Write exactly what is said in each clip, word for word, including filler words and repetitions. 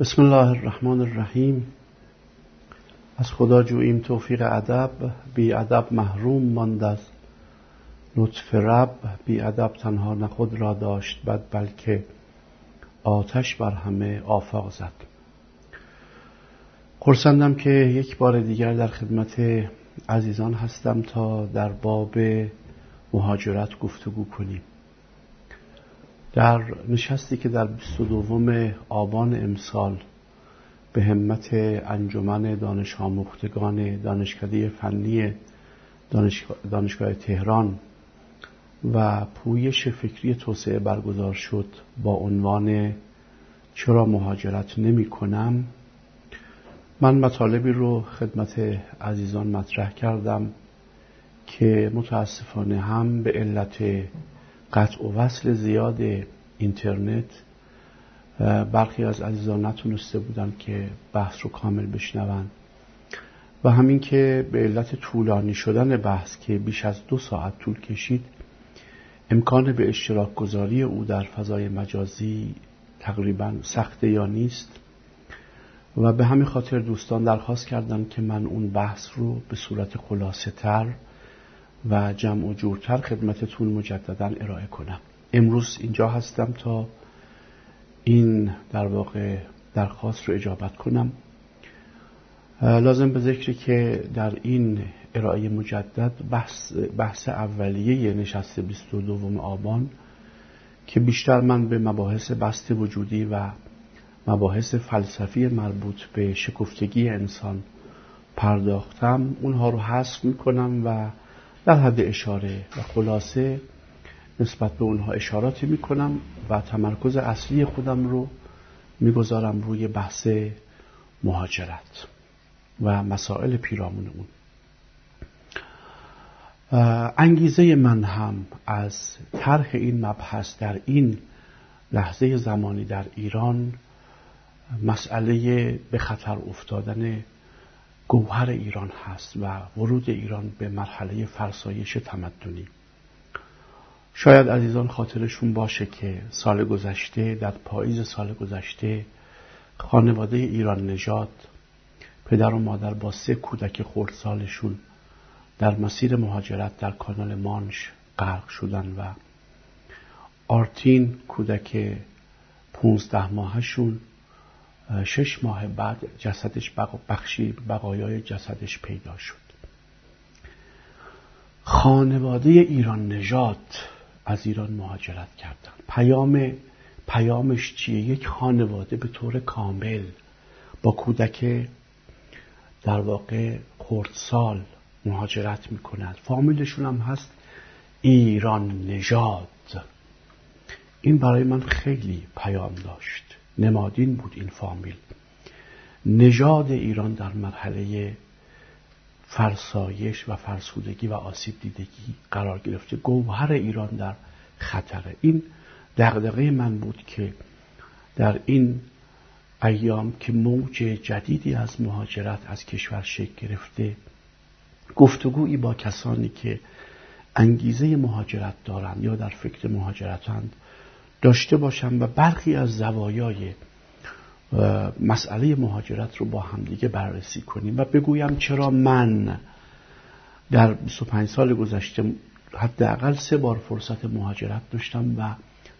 بسم الله الرحمن الرحیم. از خدا جوییم توفیق ادب، بی ادب محروم ماند از لطف رب. بی ادب تنها نه خود را داشت بد، بلکه آتش بر همه آفاق زد. خرسندم که یک بار دیگر در خدمت عزیزان هستم تا در باب مهاجرت گفتگو کنیم. در نشستی که در بیست و دوم آبان امسال به همت انجمن دانش آموختگان دانشکده فنی دانشگاه تهران و پویش فکری توسعه برگزار شد با عنوان چرا مهاجرت نمی کنم، من مطالبی رو خدمت عزیزان مطرح کردم که متاسفانه هم به علت قطع و وصل زیاد اینترنت برخی از عزیزان نتونسته بودن که بحث رو کامل بشنون و همین که به علت طولانی شدن بحث که بیش از دو ساعت طول کشید، امکان به اشتراک گذاری او در فضای مجازی تقریبا سخته یا نیست و به همین خاطر دوستان درخواست کردند که من اون بحث رو به صورت خلاصه تر و جمع و جورتر خدمتتون مجددا ارائه کنم. امروز اینجا هستم تا این در واقع درخواست رو اجابت کنم. لازم به ذکری که در این ارائه مجدد بحث, بحث اولیه نشست بیست و دوم آبان که بیشتر من به مباحث بست وجودی و مباحث فلسفی مربوط به شکفتگی انسان پرداختم، اونها رو حذف میکنم و در حد اشاره و خلاصه نسبت به اونها اشاراتی میکنم و تمرکز اصلی خودم رو میگذارم روی بحث مهاجرت و مسائل پیرامون اون. انگیزه من هم از طرح این مبحث در این لحظه زمانی در ایران، مسئله به خطر افتادن گوهر ایران هست و ورود ایران به مرحله فرسایش تمدنی. شاید عزیزان خاطرشون باشه که سال گذشته، در پاییز سال گذشته، خانواده ایران نژاد، پدر و مادر با سه کودک خردسالشون در مسیر مهاجرت در کانال مانش غرق شدن و آرتین کودک پونزده ماهشون شش ماه بعد جسدش بقا بخشی بقایای جسدش پیدا شد. خانواده ایران نژاد از ایران مهاجرت کردن. پیام پیامش چیه؟ یک خانواده به طور کامل با کودک در واقع خردسال مهاجرت میکنند. فامیلشون هم هست ایران نژاد. این برای من خیلی پیام داشت. نمادین بود این فامیل. نژاد ایران در مرحله فرسایش و فرسودگی و آسیب دیدگی قرار گرفته. گوهر ایران در خطره. این دغدغه من بود که در این ایام که موج جدیدی از مهاجرت از کشور شکل گرفته، گفتگویی با کسانی که انگیزه مهاجرت دارند یا در فکر مهاجرتند داشته باشم و برخی از زوایای مسئله مهاجرت رو با همدیگه بررسی کنیم و بگویم چرا من در بیست و پنج سال گذشته حداقل سه بار فرصت مهاجرت داشتم و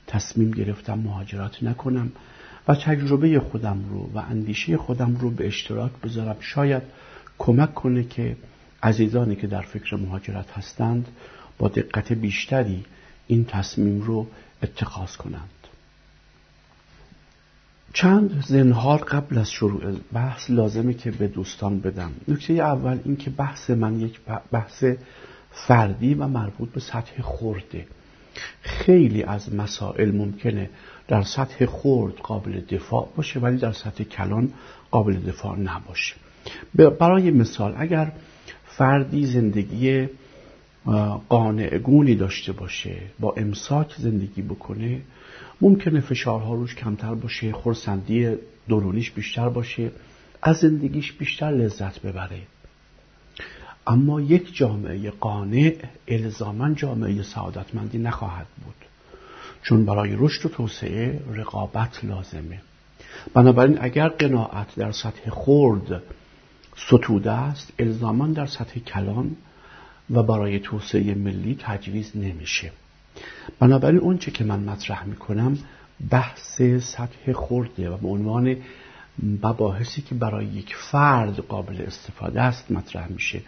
تصمیم گرفتم مهاجرت نکنم و تجربه خودم رو و اندیشه خودم رو به اشتراک بذارم. شاید کمک کنه که عزیزانی که در فکر مهاجرت هستند با دقت بیشتری این تصمیم رو اتخاذ کنند. چند زنهار قبل از شروع بحث لازمه که به دوستان بدم. نکته اول این که بحث من یک بحث فردی و مربوط به سطح خرده. خیلی از مسائل ممکنه در سطح خرد قابل دفاع باشه ولی در سطح کلان قابل دفاع نباشه. برای مثال اگر فردی زندگی قانعگونی داشته باشه، با امساک زندگی بکنه، ممکنه فشارها روش کمتر باشه، خرسندی درونیش بیشتر باشه، از زندگیش بیشتر لذت ببره. اما یک جامعه قانع الزاماً جامعه سعادتمندی نخواهد بود، چون برای رشد و توسعه رقابت لازمه. بنابراین اگر قناعت در سطح خرد ستوده است، الزاما در سطح کلان و برای توسعه ملی تجویز نمیشه. بنابراین اون چه که من مطرح میکنم بحث سطح خرده و به عنوان مباحثی که برای یک فرد قابل استفاده است مطرح میشه.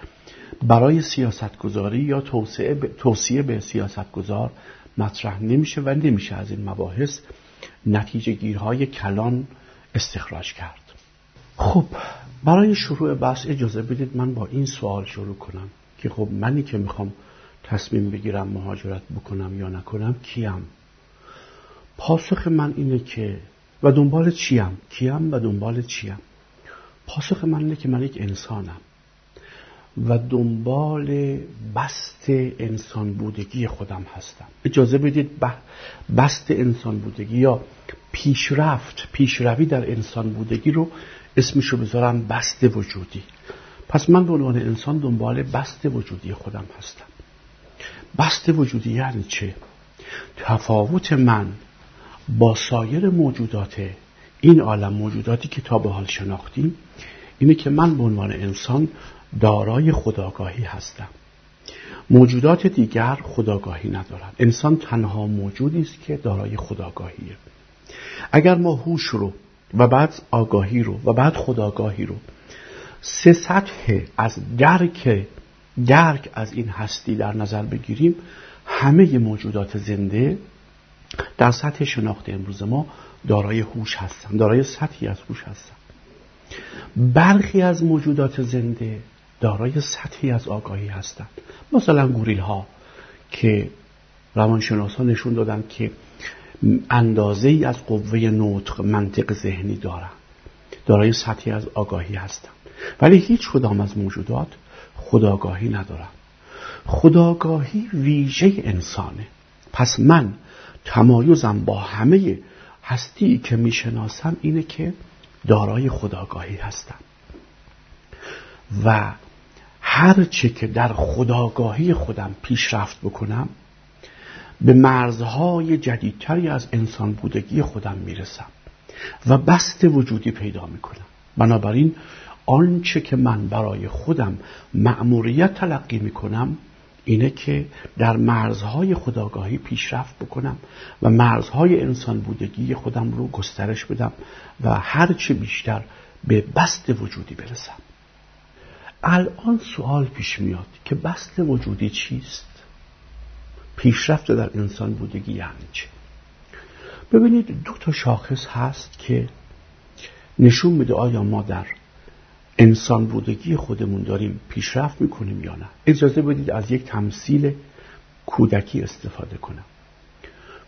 برای سیاستگذاری یا توسعه ب... توصیه به سیاستگذار مطرح نمیشه و نمیشه از این مباحث نتیجه گیرهای کلان استخراج کرد. خب برای شروع بحث اجازه بدید من با این سوال شروع کنم که خب منی که میخوام تصمیم بگیرم مهاجرت بکنم یا نکنم کیم؟ پاسخ من اینه که و دنبال چیم؟ کیم و دنبال چیم؟ پاسخ من اینه که من یک انسانم و دنبال بست انسان بودگی خودم هستم. اجازه بدید بست انسان بودگی یا پیشرفت، پیشروی در انسان بودگی رو اسمشو بذارم بست وجودی. پس من به عنوان انسان دنبال بست وجودی خودم هستم. بست وجودی یعنی چه؟ تفاوت من با سایر موجودات این عالم، موجوداتی که تا به حال شناختیم، اینه که من به عنوان انسان دارای خودآگاهی هستم. موجودات دیگر خودآگاهی ندارند. انسان تنها موجودی است که دارای خودآگاهیه. اگر ما هوش رو و بعد آگاهی رو و بعد خودآگاهی رو سه سطح از درک درک از این هستی در نظر بگیریم، همه موجودات زنده در سطح شناخت امروز ما دارای هوش هستند، دارای سطحی از هوش هستند. برخی از موجودات زنده دارای سطحی از آگاهی هستند، مثلا گوریل ها که روانشناسان نشون دادن که اندازه ای از قوه نطق منطق ذهنی دارند، دارای سطحی از آگاهی هستند. ولی هیچ کدام از موجودات خودآگاهی ندارند. خودآگاهی ویژه انسانه. پس من تمایزم با همه هستی که میشناسم اینه که دارای خودآگاهی هستم و هر چه که در خودآگاهی خودم پیشرفت بکنم به مرزهای جدیدتری از انسان بودگی خودم میرسم و بست وجودی پیدا میکنم. بنابراین آنچه که من برای خودم مأموریت تلقی میکنم اینه که در مرزهای خودآگاهی پیشرفت بکنم و مرزهای انسان بودگی خودم رو گسترش بدم و هر چه بیشتر به بست وجودی برسم. الان سوال پیش میاد که بست وجودی چیست؟ پیشرفت در انسان بودگی یعنی چه؟ ببینید دو تا شاخص هست که نشون میده آیا ما در انسان بودگی خودمون داریم پیشرفت میکنیم یا نه. اجازه بدید از یک تمثیل کودکی استفاده کنم.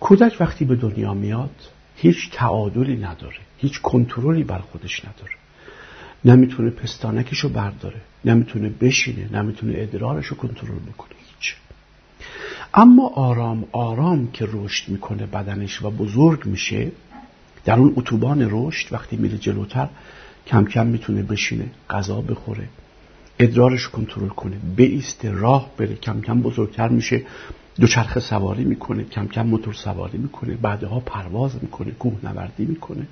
کودک وقتی به دنیا میاد هیچ تعادلی نداره، هیچ کنترلی بر خودش نداره. نمیتونه پستانکشو برداره، نمیتونه بشینه، نمیتونه ادرارشو کنترل بکنه، هیچ. اما آرام آرام که رشد میکنه بدنش و بزرگ میشه، در اون اتوبان رشد وقتی میره جلوتر کم کم میتونه بشینه، غذا بخوره، ادرارش کنترل کنه، بایسته، راه بره، کم کم بزرگتر میشه، دوچرخه سواری میکنه، کم کم موتور سواری میکنه، بعدها پرواز میکنه، کوهنوردی میکنه.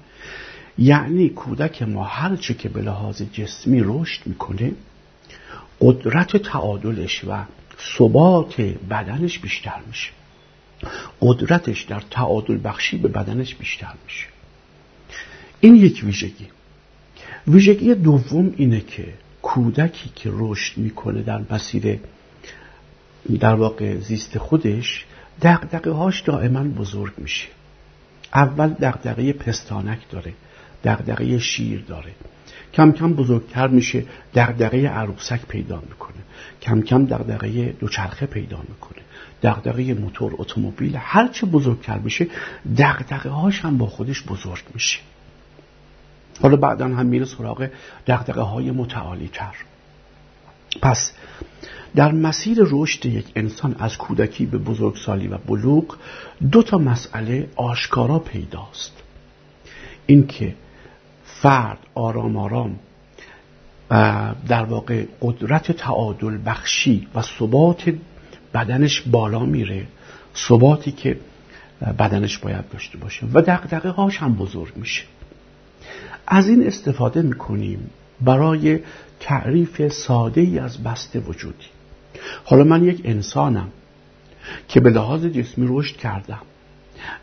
یعنی کودک ما هر چه که به لحاظ جسمی رشد میکنه قدرت تعادلش و ثبات بدنش بیشتر میشه، قدرتش در تعادل بخشی به بدنش بیشتر میشه. این یک ویژگی. ویژگی دوم اینه که کودکی که رشد میکنه در مسیر در واقع زیست خودش، دغدغه هاش دائما بزرگ میشه. اول دغدغه پستانک داره، دغدغه شیر داره، کم کم بزرگتر میشه، دغدغه عروسک پیدا میکنه، کم کم دغدغه دوچرخه پیدا میکنه، دغدغه موتور، اتومبیل. هر چه بزرگتر میشه دغدغه هاش هم با خودش بزرگ میشه. حالا بعدا هم میره سراغ دغدغه های متعالی تر. پس در مسیر رشد یک انسان از کودکی به بزرگسالی و بلوغ دو تا مسئله آشکارا پیداست. این که فرد آرام آرام در واقع قدرت تعادل بخشی و ثبات بدنش بالا میره، ثباتی که بدنش باید داشته باشه، و دغدغه هاش هم بزرگ میشه. از این استفاده میکنیم برای تعریف ساده ای از بسته وجودی. حالا من یک انسانم که به لحاظ جسمی رشد کردم،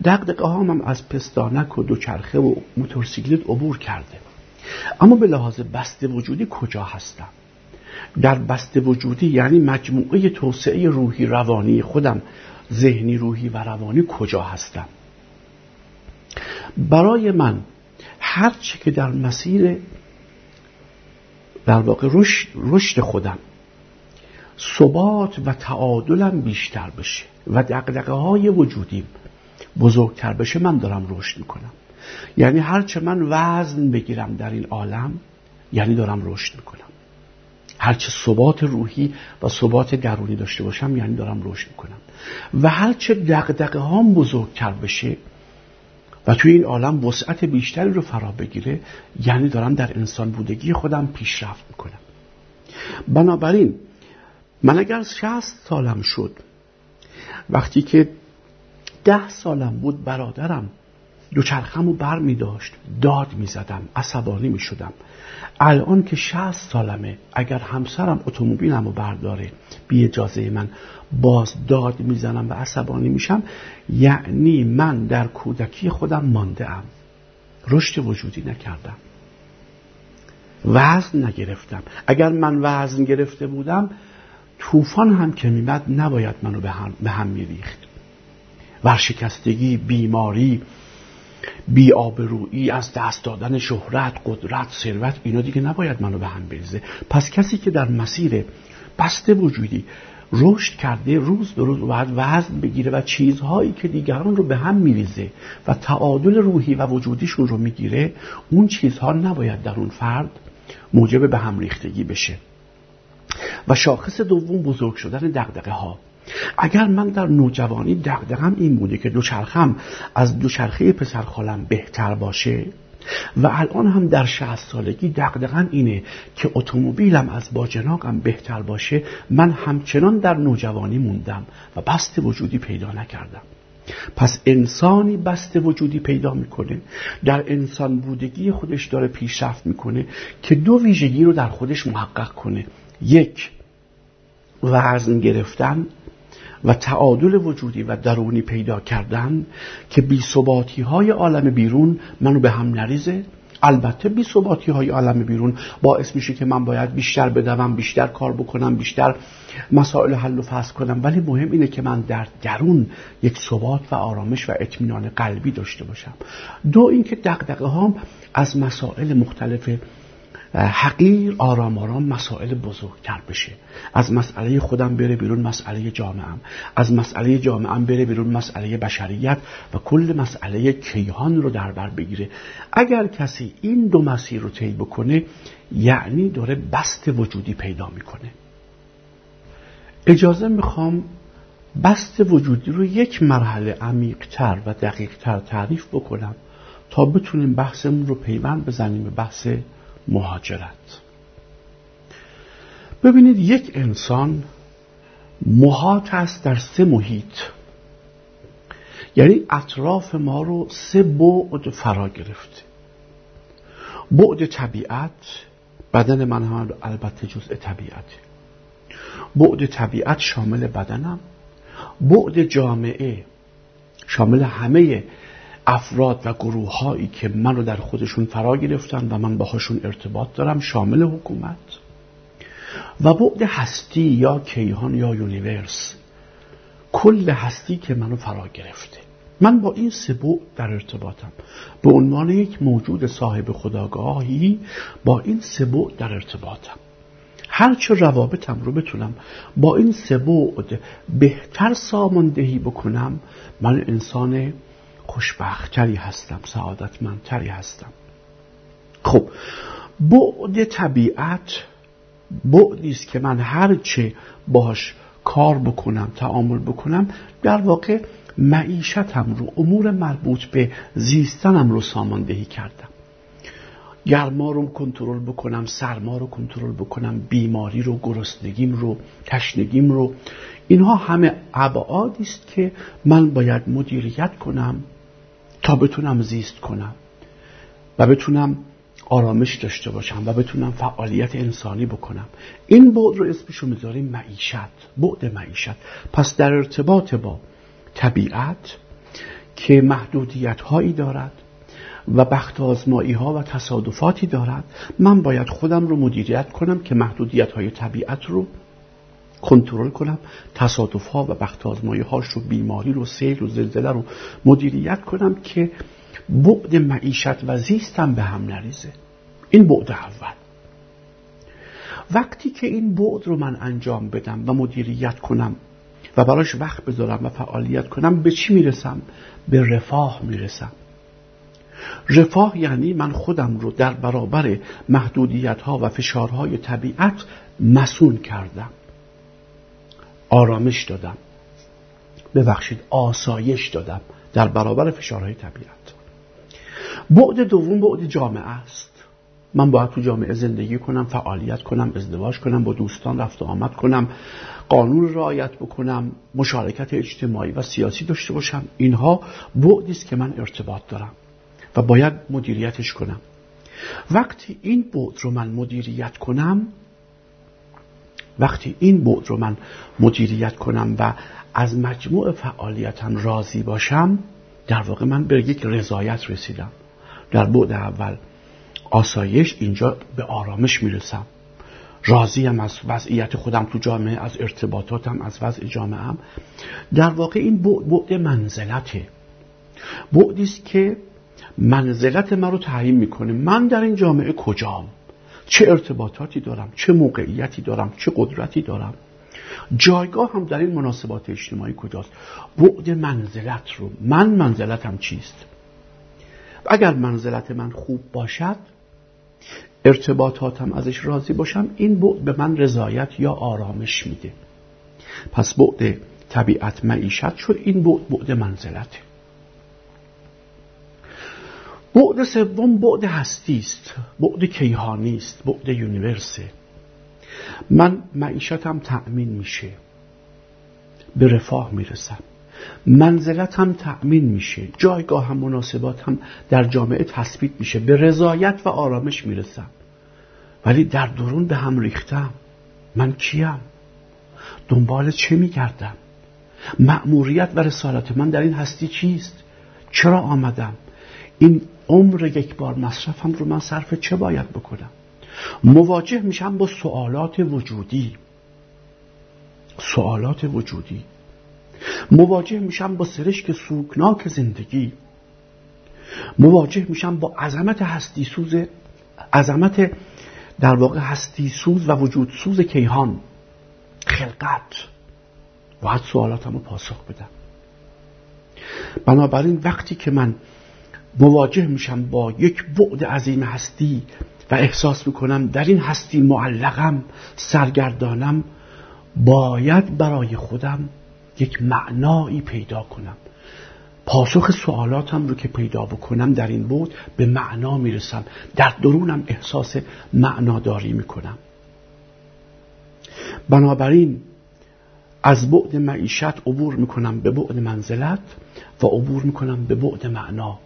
دغدغه هامم از پستانک و دوچرخه و موتورسیکلت عبور کرده، اما به لحاظ بسته وجودی کجا هستم؟ در بسته وجودی یعنی مجموعه توسعه روحی روانی خودم، ذهنی روحی و روانی کجا هستم؟ برای من هر چی که در مسیر در واقع رشد, رشد خودم ثبات و تعادلم بیشتر بشه و دغدغه‌های وجودیم بزرگتر بشه، من دارم رشد میکنم. یعنی هر چه من وزن بگیرم در این عالم یعنی دارم رشد میکنم، هر چه ثبات روحی و ثبات درونی داشته باشم یعنی دارم رشد میکنم، و هر چه دغدغه‌هام بزرگتر بشه و توی این عالم وسعت بیشتری رو فرا بگیره یعنی دارم در انسان بودگی خودم پیشرفت میکنم. بنابراین من اگر شصت سالم شد، وقتی که ده سالم بود برادرم دوچرخم رو بر می داشت، داد می زدم، عصبانی می شدم. الان که شصت سالمه، اگر همسرم اتومبیلم رو برداره بی اجازه من، باز داد می زنم و عصبانی می شم، یعنی من در کودکی خودم مانده ام، رشد وجودی نکردم، وزن نگرفتم. اگر من وزن گرفته بودم طوفان هم که میمد نباید منو به هم, به هم میریخت. ورشکستگی، بیماری، بی‌آبرویی، از دست دادن شهرت، قدرت، ثروت، اینا دیگه نباید منو به هم بریزه. پس کسی که در مسیر بسته وجودی رشد کرده روز به روز باید وزن بگیره و چیزهایی که دیگران رو به هم میریزه و تعادل روحی و وجودیشون رو میگیره، اون چیزها نباید در اون فرد موجب به هم ریختگی بشه. و شاخص دوم بزرگ شدن دغدغه ها. اگر من در نوجوانی دغدغم این بوده که دوچرخم از دوچرخه پسرخالم بهتر باشه و الان هم در شصت سالگی دغدغم اینه که اتومبیلم از باجناقم بهتر باشه، من همچنان در نوجوانی موندم و بسته وجودی پیدا نکردم. پس انسانی بسته وجودی پیدا میکنه، در انسان بودگی خودش داره پیشرفت میکنه که دو ویژگی رو در خودش محقق کنه: یک، وزن گرفتن و تعادل وجودی و درونی پیدا کردن که بی‌ثباتی های عالم بیرون منو به هم نریزه. البته بی‌ثباتی های عالم بیرون باعث میشه که من باید بیشتر بدوم، بیشتر کار بکنم، بیشتر مسائل حل و فصل کنم، ولی مهم اینه که من در درون یک ثبات و آرامش و اطمینان قلبی داشته باشم. دو، اینکه دغدغه هام از مسائل مختلف حقیر آرام آرام مسائل بزرگتر بشه، از مسئله خودم بره بیرون مسئله جامعه‌ام، از مسئله جامعه‌ام بره بیرون مسئله بشریت و کل مسئله کیهان رو در بر بگیره. اگر کسی این دو مسیر رو طی بکنه یعنی داره بسط وجودی پیدا میکنه. اجازه میخوام بسط وجودی رو یک مرحله عمیق‌تر و دقیق‌تر تعریف بکنم تا بتونیم بحثمون رو پیوند بزنیم به بحث مهاجرت. ببینید، یک انسان محاط است در سه محیط، یعنی اطراف ما رو سه بعد فرا گرفته: بعد طبیعت، بدن من هم البته جزء طبیعت، بعد طبیعت شامل بدنم، بعد جامعه شامل همه افراد و گروه هایی که من رو در خودشون فرا گرفتن و من باهاشون ارتباط دارم شامل حکومت، و بعد هستی یا کیهان یا یونیورس، کل هستی که منو فرا گرفته. من با این سه بعد در ارتباطم، به عنوان یک موجود صاحب خودآگاهی با این سه بعد در ارتباطم. هرچه روابطم رو بتونم با این سه بعد بهتر ساماندهی بکنم، من انسان خوشبختری هستم، سعادتمندتری هستم. خب، بعد طبیعت بعدی است که من هر چه باهاش کار بکنم، تعامل بکنم، در واقع معیشتم رو، امور مربوط به زیستنم رو ساماندهی کردم. گرما رو کنترل بکنم، سرما رو کنترل بکنم، بیماری رو، گرسنگیم رو، تشنگیم رو، اینها همه ابعادی است که من باید مدیریت کنم تا بتونم زیست کنم و بتونم آرامش داشته باشم و بتونم فعالیت انسانی بکنم. این بعد رو اسمشو میذاریم معیشت، بعد معیشت. پس در ارتباط با طبیعت که محدودیت هایی دارد و بخت آزمایی ها و تصادفاتی دارد، من باید خودم رو مدیریت کنم که محدودیت های طبیعت رو کنترل کنم، تصادف ها و بخت آزمایی هاش رو، بیماری رو، سیل رو، زلزله رو مدیریت کنم که بعد معیشت و زیستم به هم نریزه. این بعد اول. وقتی که این بعد رو من انجام بدم و مدیریت کنم و براش وقت بذارم و فعالیت کنم، به چی میرسم؟ به رفاه میرسم. رفاه یعنی من خودم رو در برابر محدودیت‌ها و فشارهای طبیعت مسون کردم، آرامش دادم، ببخشید آسایش دادم در برابر فشارهای طبیعت. بعد دوم بعد جامعه است. من باید تو جامعه زندگی کنم، فعالیت کنم، ازدواج کنم، با دوستان رفت و آمد کنم، قانون را رعایت بکنم، مشارکت اجتماعی و سیاسی داشته باشم. اینها بعدی است که من ارتباط دارم و باید مدیریتش کنم. وقتی این بعد رو من مدیریت کنم وقتی این بعد رو من مدیریت کنم و از مجموع فعالیتم راضی باشم، در واقع من به یک رضایت رسیدم. در بعد اول آسایش، اینجا به آرامش میرسم، راضیم از وضعیت خودم تو جامعه، از ارتباطاتم، از وضع جامعه‌ام. در واقع این بعد بعد منزلته، بعدی است که منزلت من رو تعیین میکنه. من در این جامعه کجام؟ چه ارتباطاتی دارم؟ چه موقعیتی دارم؟ چه قدرتی دارم؟ جایگاه هم در این مناسبات اجتماعی کجاست؟ بعد منزلت رو، من منزلتم چیست؟ اگر منزلت من خوب باشد، ارتباطاتم ازش راضی باشم، این بعد به من رضایت یا آرامش میده. پس بعد طبیعت معیشت شد، این بعد بعد منزلته. بعد سوم بعد هستی است، بعد کیهانی است، بعد یونیورسه. من معیشتم تأمین میشه، به رفاه میرسم، منزلتم تأمین میشه، جایگاهم، مناسباتم در جامعه تثبیت میشه، به رضایت و آرامش میرسم. ولی در درون به هم ریختم، من کیم؟ دنبال چه میگردم؟ مأموریت و رسالت من در این هستی چیست؟ چرا آمدم؟ این عمر یک بار مصرفم رو من صرف چه باید بکنم؟ مواجه میشم با سوالات وجودی، سوالات وجودی مواجه میشم با سرشک سوگناک زندگی، مواجه میشم با عظمت هستی سوز، عظمت در واقع هستی سوز و وجود سوز کیهان، خلقت. باید سوالاتم رو پاسخ بدم. بنابراین وقتی که من مواجه میشم با یک بعد عظیم هستی و احساس میکنم در این هستی معلقم، سرگردانم، باید برای خودم یک معنایی پیدا کنم. پاسخ سوالاتم رو که پیدا بکنم در این بعد، به معنا میرسم، در درونم احساس معناداری میکنم. بنابراین از بعد معیشت عبور میکنم به بعد منزلت و عبور میکنم به بعد معنا.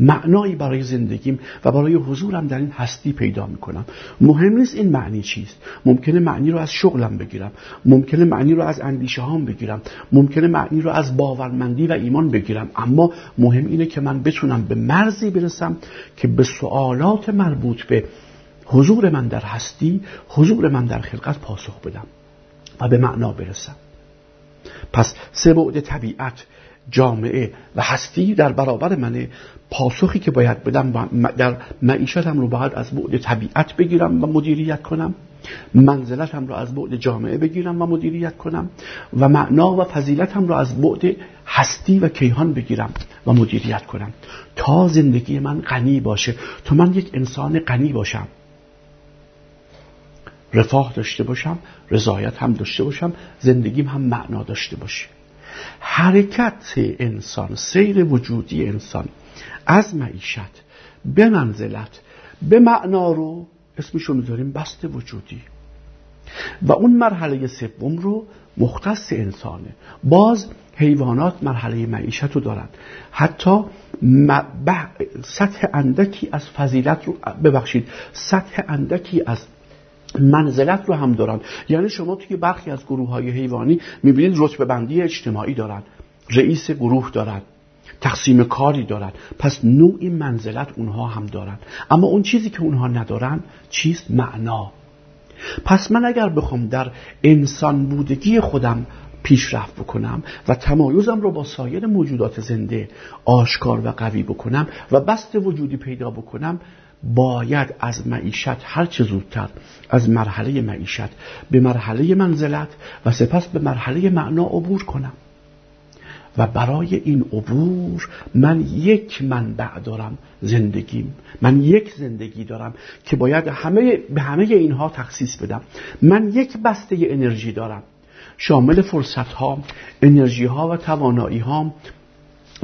معنایی برای زندگیم و برای حضورم در این هستی پیدا میکنم. مهم نیست این معنی چیست. ممکنه معنی رو از شغلم بگیرم، ممکنه معنی رو از اندیشه هام بگیرم، ممکنه معنی رو از باورمندی و ایمان بگیرم، اما مهم اینه که من بتونم به مرزی برسم که به سوالات مربوط به حضور من در هستی، حضور من در خلقت پاسخ بدم و به معنا برسم. پس سه بعد طبیعت، جامعه و هستی در برابر منه. پاسخی که باید بدم در معیشتم رو باید از بعد طبیعت بگیرم و مدیریت کنم، منزلتم رو از بعد جامعه بگیرم و مدیریت کنم، و معنا و فضیلتم رو از بعد هستی و کیهان بگیرم و مدیریت کنم تا زندگی من غنی باشه، تا من یک انسان غنی باشم، رفاه داشته باشم، رضایت هم داشته باشم، زندگیم هم معنا داشته باشه. حرکت انسان، سیر وجودی انسان از معیشت به منزلت به معنا رو اسمشو میذاریم بست وجودی، و اون مرحله سوم رو مختص انسانه. باز حیوانات مرحله معیشت رو دارند. حتی سطح اندکی از فضیلت رو ببخشید سطح اندکی از منزلت رو هم دارند. یعنی شما توی برخی از گروه های حیوانی میبینید رتبه بندی اجتماعی دارند، رئیس گروه دارند، تقسیم کاری دارند. پس نوعی منزلت اونها هم دارند. اما اون چیزی که اونها ندارند چیست؟ معنا. پس من اگر بخوام در انسان بودگی خودم پیشرفت بکنم و تمایزم رو با سایر موجودات زنده آشکار و قوی بکنم و بسط وجودی پیدا بکنم، باید از معیشت هر چه زودتر، از مرحله معیشت به مرحله منزلت و سپس به مرحله معنا عبور کنم. و برای این عبور من یک منبع دارم، زندگیم. من یک زندگی دارم که باید همه به همه اینها تخصیص بدم. من یک بسته انرژی دارم، شامل فرصت ها، انرژی ها و توانایی ها،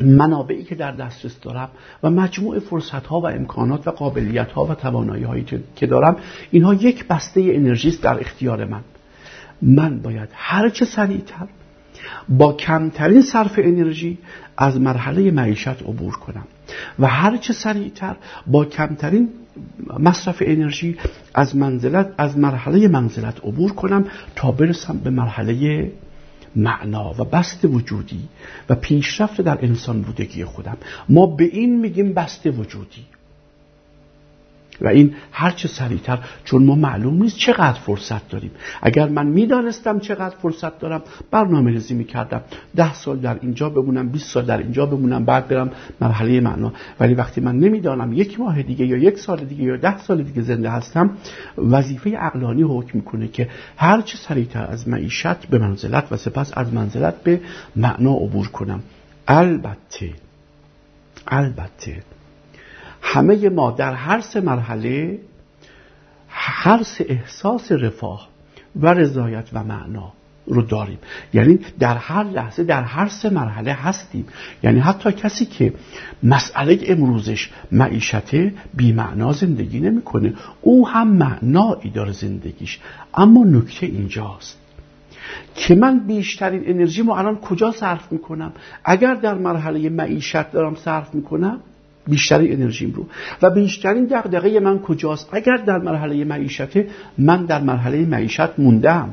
منابعی که در دسترس دارم و مجموع فرصت ها و امکانات و قابلیت ها و توانایی هایی که دارم. اینها یک بسته انرژی است در اختیار من. من باید هر چه سریعتر با کمترین صرف انرژی از مرحله معیشت عبور کنم و هر چه سریعتر با کمترین مصرف انرژی از منزلت از مرحله منزلت عبور کنم تا برسم به مرحله معنا و بسط وجودی و پیشرفت در انسان بودگی خودم. ما به این میگیم بسط وجودی و این هر چه سریعتر، چون ما معلوم نیست چقدر فرصت داریم. اگر من میدانستم چقدر فرصت دارم برنامه ریزی میکردم ده سال در اینجا بمونم، بیست سال در اینجا بمونم، بعد برم مرحله معنا. ولی وقتی من نمیدانم یک ماه دیگه یا یک سال دیگه یا ده سال دیگه زنده هستم، وظیفه عقلانی حکم میکنه که هر چه سریعتر از معیشت به منزلت و سپس از منزلت به معنا عبور کنم. البته البته همه ما در هر سه مرحله هر سه احساس رفاه و رضایت و معنا رو داریم. یعنی در هر لحظه در هر سه مرحله هستیم. یعنی حتی کسی که مسئله امروزش معیشته بی معنا زندگی نمی کنه، او هم معنایی داره زندگیش. اما نکته اینجاست که من بیشترین انرژیمو الان کجا صرف میکنم؟ اگر در مرحله معیشت دارم صرف میکنم بیشترین انرژیم رو و بیشترین دغدغه من کجاست؟ اگر در مرحله معیشته، من در مرحله معیشت موندم،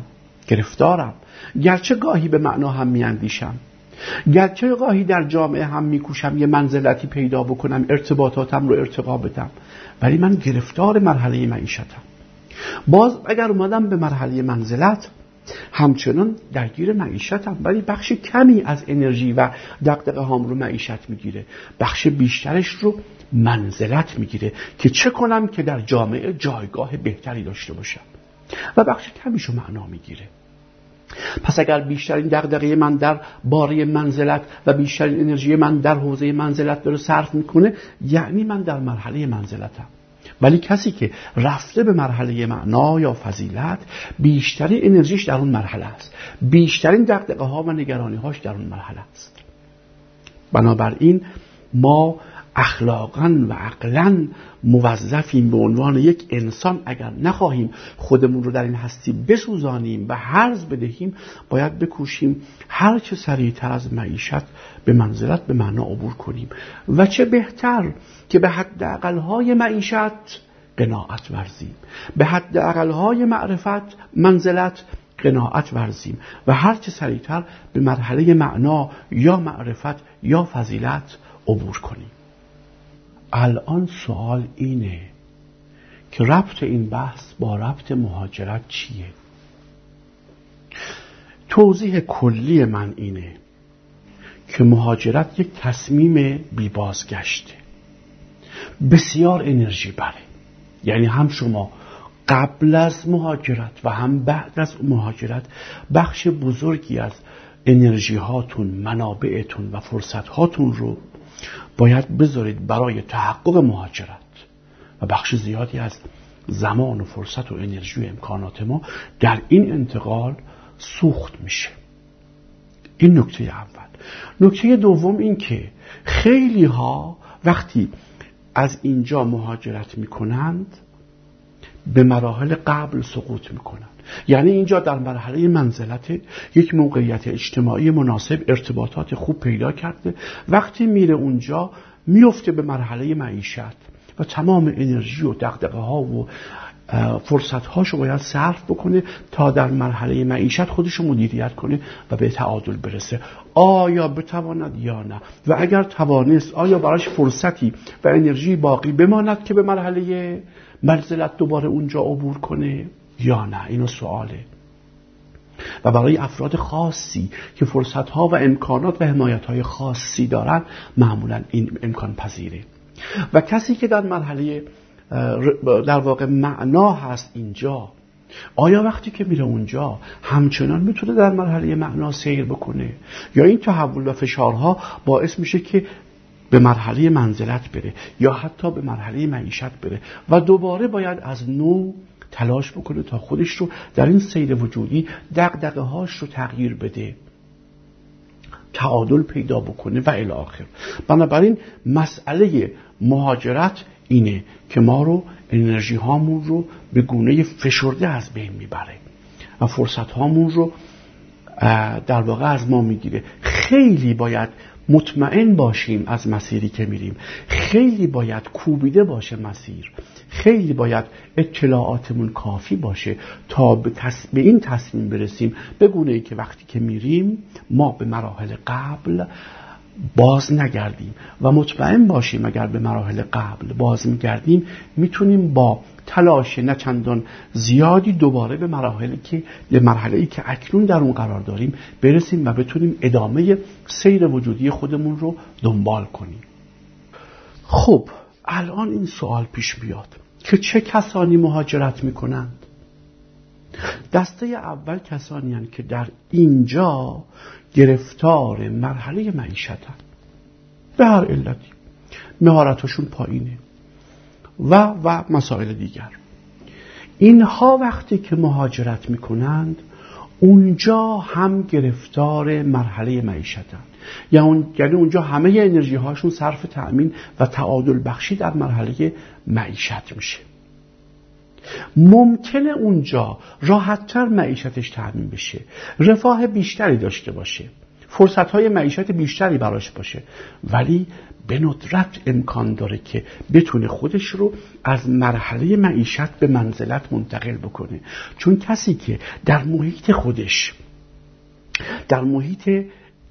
گرفتارم. گرچه گاهی به معنا هم میاندیشم، گرچه گاهی در جامعه هم میکوشم یه منزلتی پیدا بکنم، ارتباطاتم رو ارتقا بدم، ولی من گرفتار مرحله معیشتم. باز اگر اومدم به مرحله منزلت، همچنان درگیر معیشتم، ولی بخش کمی از انرژی و دغدغه هام رو معیشت میگیره، بخش بیشترش رو منزلت میگیره که چه کنم که در جامعه جایگاه بهتری داشته باشم، و بخش کمیش رو معنا میگیره. پس اگر بیشترین دغدغه من در باره منزلت و بیشترین انرژی من در حوزه منزلت داره صرف میکنه، یعنی من در مرحله منزلتم. ولی کسی که رفته به مرحله معنا یا فضیلت، بیشترین انرژیش در اون مرحله است، بیشترین دغدغه ها و نگرانی هاش در اون مرحله است. بنابراین ما اخلاقاً و عقلاً موظفیم به عنوان یک انسان، اگر نخواهیم خودمون رو در این هستی بسوزانیم و هرز بدهیم، باید بکوشیم هر چه سریعتر از معیشت به منزلت به معنا عبور کنیم. و چه بهتر که به حداقل‌های معیشت قناعت ورزیم، به حداقل‌های معرفت منزلت قناعت ورزیم و هر چه سریعتر به مرحله معنا یا معرفت یا فضیلت عبور کنیم. الان سوال اینه که ربط این بحث با ربط مهاجرت چیه؟ توضیح کلی من اینه که مهاجرت یک تصمیم بی بازگشته، بسیار انرژی بره. یعنی هم شما قبل از مهاجرت و هم بعد از مهاجرت بخش بزرگی از انرژی هاتون، منابعتون و فرصت هاتون رو باید بذارید برای تحقق مهاجرت و بخش زیادی از زمان و فرصت و انرژی و امکانات ما در این انتقال سوخت میشه. این نکته اول. نکته دوم این که خیلی ها وقتی از اینجا مهاجرت میکنند به مراحل قبل سقوط میکنن. یعنی اینجا در مرحله منزلت یک موقعیت اجتماعی مناسب ارتباطات خوب پیدا کرده، وقتی میره اونجا میفته به مرحله معیشت و تمام انرژی و دغدغه ها و فرصت هاشو باید صرف بکنه تا در مرحله معیشت خودشو مدیریت کنه و به تعادل برسه. آیا بتواند یا نه؟ و اگر توانست آیا براش فرصتی و انرژی باقی بماند که به مرحله منزلت دوباره اونجا عبور کنه یا نه؟ اینو سواله. و برای افراد خاصی که فرصت‌ها و امکانات و حمایت‌های خاصی دارن معمولاً این امکان پذیره. و کسی که در مرحله در واقع معنا هست اینجا، آیا وقتی که میره اونجا همچنان میتونه در مرحله معنا سیر بکنه، یا این تحول و فشارها باعث میشه که به مرحله منزلت بره یا حتی به مرحله معیشت بره و دوباره باید از نو تلاش بکنه تا خودش رو در این سیر وجودی دغدغه هاش رو تغییر بده، تعادل پیدا بکنه و الی آخر. بنابراین مسئله مهاجرت اینه که ما رو انرژی هامون رو به گونه فشرده از بین میبره و فرصت هامون رو در واقع از ما میگیره. خیلی باید مطمئن باشیم از مسیری که میریم، خیلی باید کوبیده باشه مسیر، خیلی باید اطلاعاتمون کافی باشه تا به, تص... به این تصمیم برسیم بگونه ای که وقتی که میریم ما به مراحل قبل باز نگردیم و مطمئن باشیم اگر به مراحل قبل باز میگردیم میتونیم با تلاش نه چندان زیادی دوباره به مراحلی که به مرحله‌ای که اکنون در اون قرار داریم برسیم و بتونیم ادامه سیر وجودی خودمون رو دنبال کنیم. خب الان این سوال پیش بیاد که چه کسانی مهاجرت میکنند؟ دسته اول کسانی هستند که در اینجا گرفتار مرحله معیشت هستند، به هر علتی، مهارتشون پایینه و و مسائل دیگر. اینها وقتی که مهاجرت میکنند اونجا هم گرفتار مرحله معیشتن، یعنی اونجا همه انرژی هاشون صرف تأمین و تعادل بخشی در مرحله معیشت میشه. ممکنه اونجا راحت‌تر معیشتش تأمین بشه، رفاه بیشتری داشته باشه، فرصت‌های معیشت بیشتری براش باشه، ولی به ندرت امکان داره که بتونه خودش رو از مرحله معیشت به منزلت منتقل بکنه. چون کسی که در محیط خودش، در محیط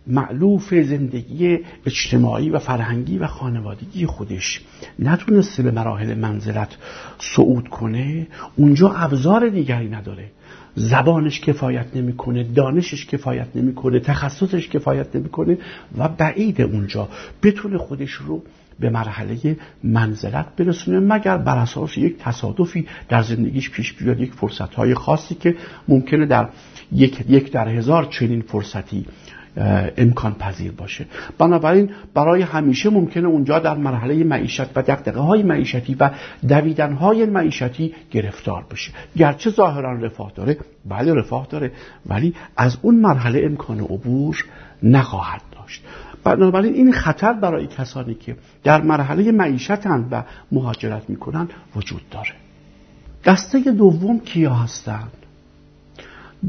مألوف زندگی اجتماعی و فرهنگی و خانوادگی خودش نتونسته به مراحل منزلت صعود کنه، اونجا ابزار دیگری نداره. زبانش کفایت نمیکنه، دانشش کفایت نمیکنه، تخصصش کفایت نمیکنه و بعید اونجا بتونه خودش رو به مرحله منزلت برسونه، مگر بر اساس یک تصادفی در زندگیش پیش بیاد، یک فرصت‌های خاصی که ممکنه در یک یک در هزار چنین فرصتی امکان پذیر باشه. بنابراین برای همیشه ممکنه اونجا در مرحله معیشت و دغدغه های معیشتی و دویدن های معیشتی گرفتار بشه، گرچه ظاهرا رفاه داره، بله رفاه داره، ولی از اون مرحله امکان عبور نخواهد داشت. بنابراین این خطر برای کسانی که در مرحله معیشتند و مهاجرت میکنن وجود داره. دسته دوم کیا هستند؟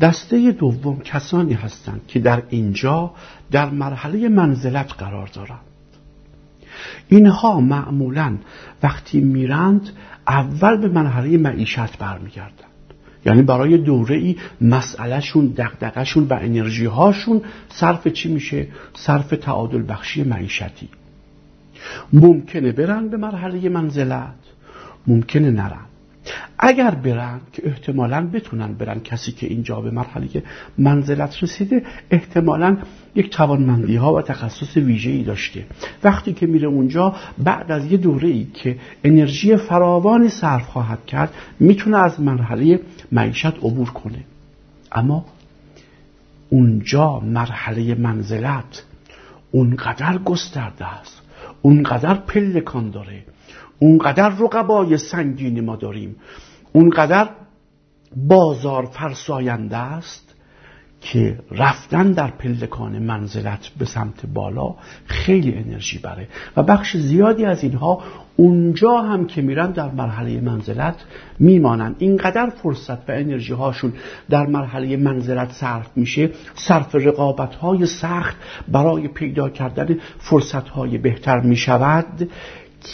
دسته دوم کسانی هستند که در اینجا در مرحله منزلت قرار دارند. اینها معمولاً وقتی میرند اول به مرحله معیشت برمیگردند، یعنی برای دوره‌ای مسئلهشون، دغدغه‌شون و انرژی‌هاشون صرف چی میشه؟ صرف تعادل بخشی معیشتی. ممکنه برن به مرحله منزلت، ممکنه نرن. اگر برن که احتمالاً بتونن برن، کسی که اینجا به مرحله منزلت رسیده احتمالاً یک توانمندی ها و تخصص ویژه‌ای داشته، وقتی که میره اونجا بعد از یه دوره‌ای که انرژی فراوانی صرف خواهد کرد میتونه از مرحله معیشت عبور کنه. اما اونجا مرحله منزلت اونقدر گسترده است، اونقدر پلکان داره، اونقدر رقبای سنگینی ما داریم، اونقدر بازار فرساینده است که رفتن در پلکان منزلت به سمت بالا خیلی انرژی بره و بخش زیادی از اینها اونجا هم که میرن در مرحله منزلت میمانن. اینقدر فرصت و انرژی هاشون در مرحله منزلت صرف میشه، صرف رقابت های سخت برای پیدا کردن فرصت های بهتر میشود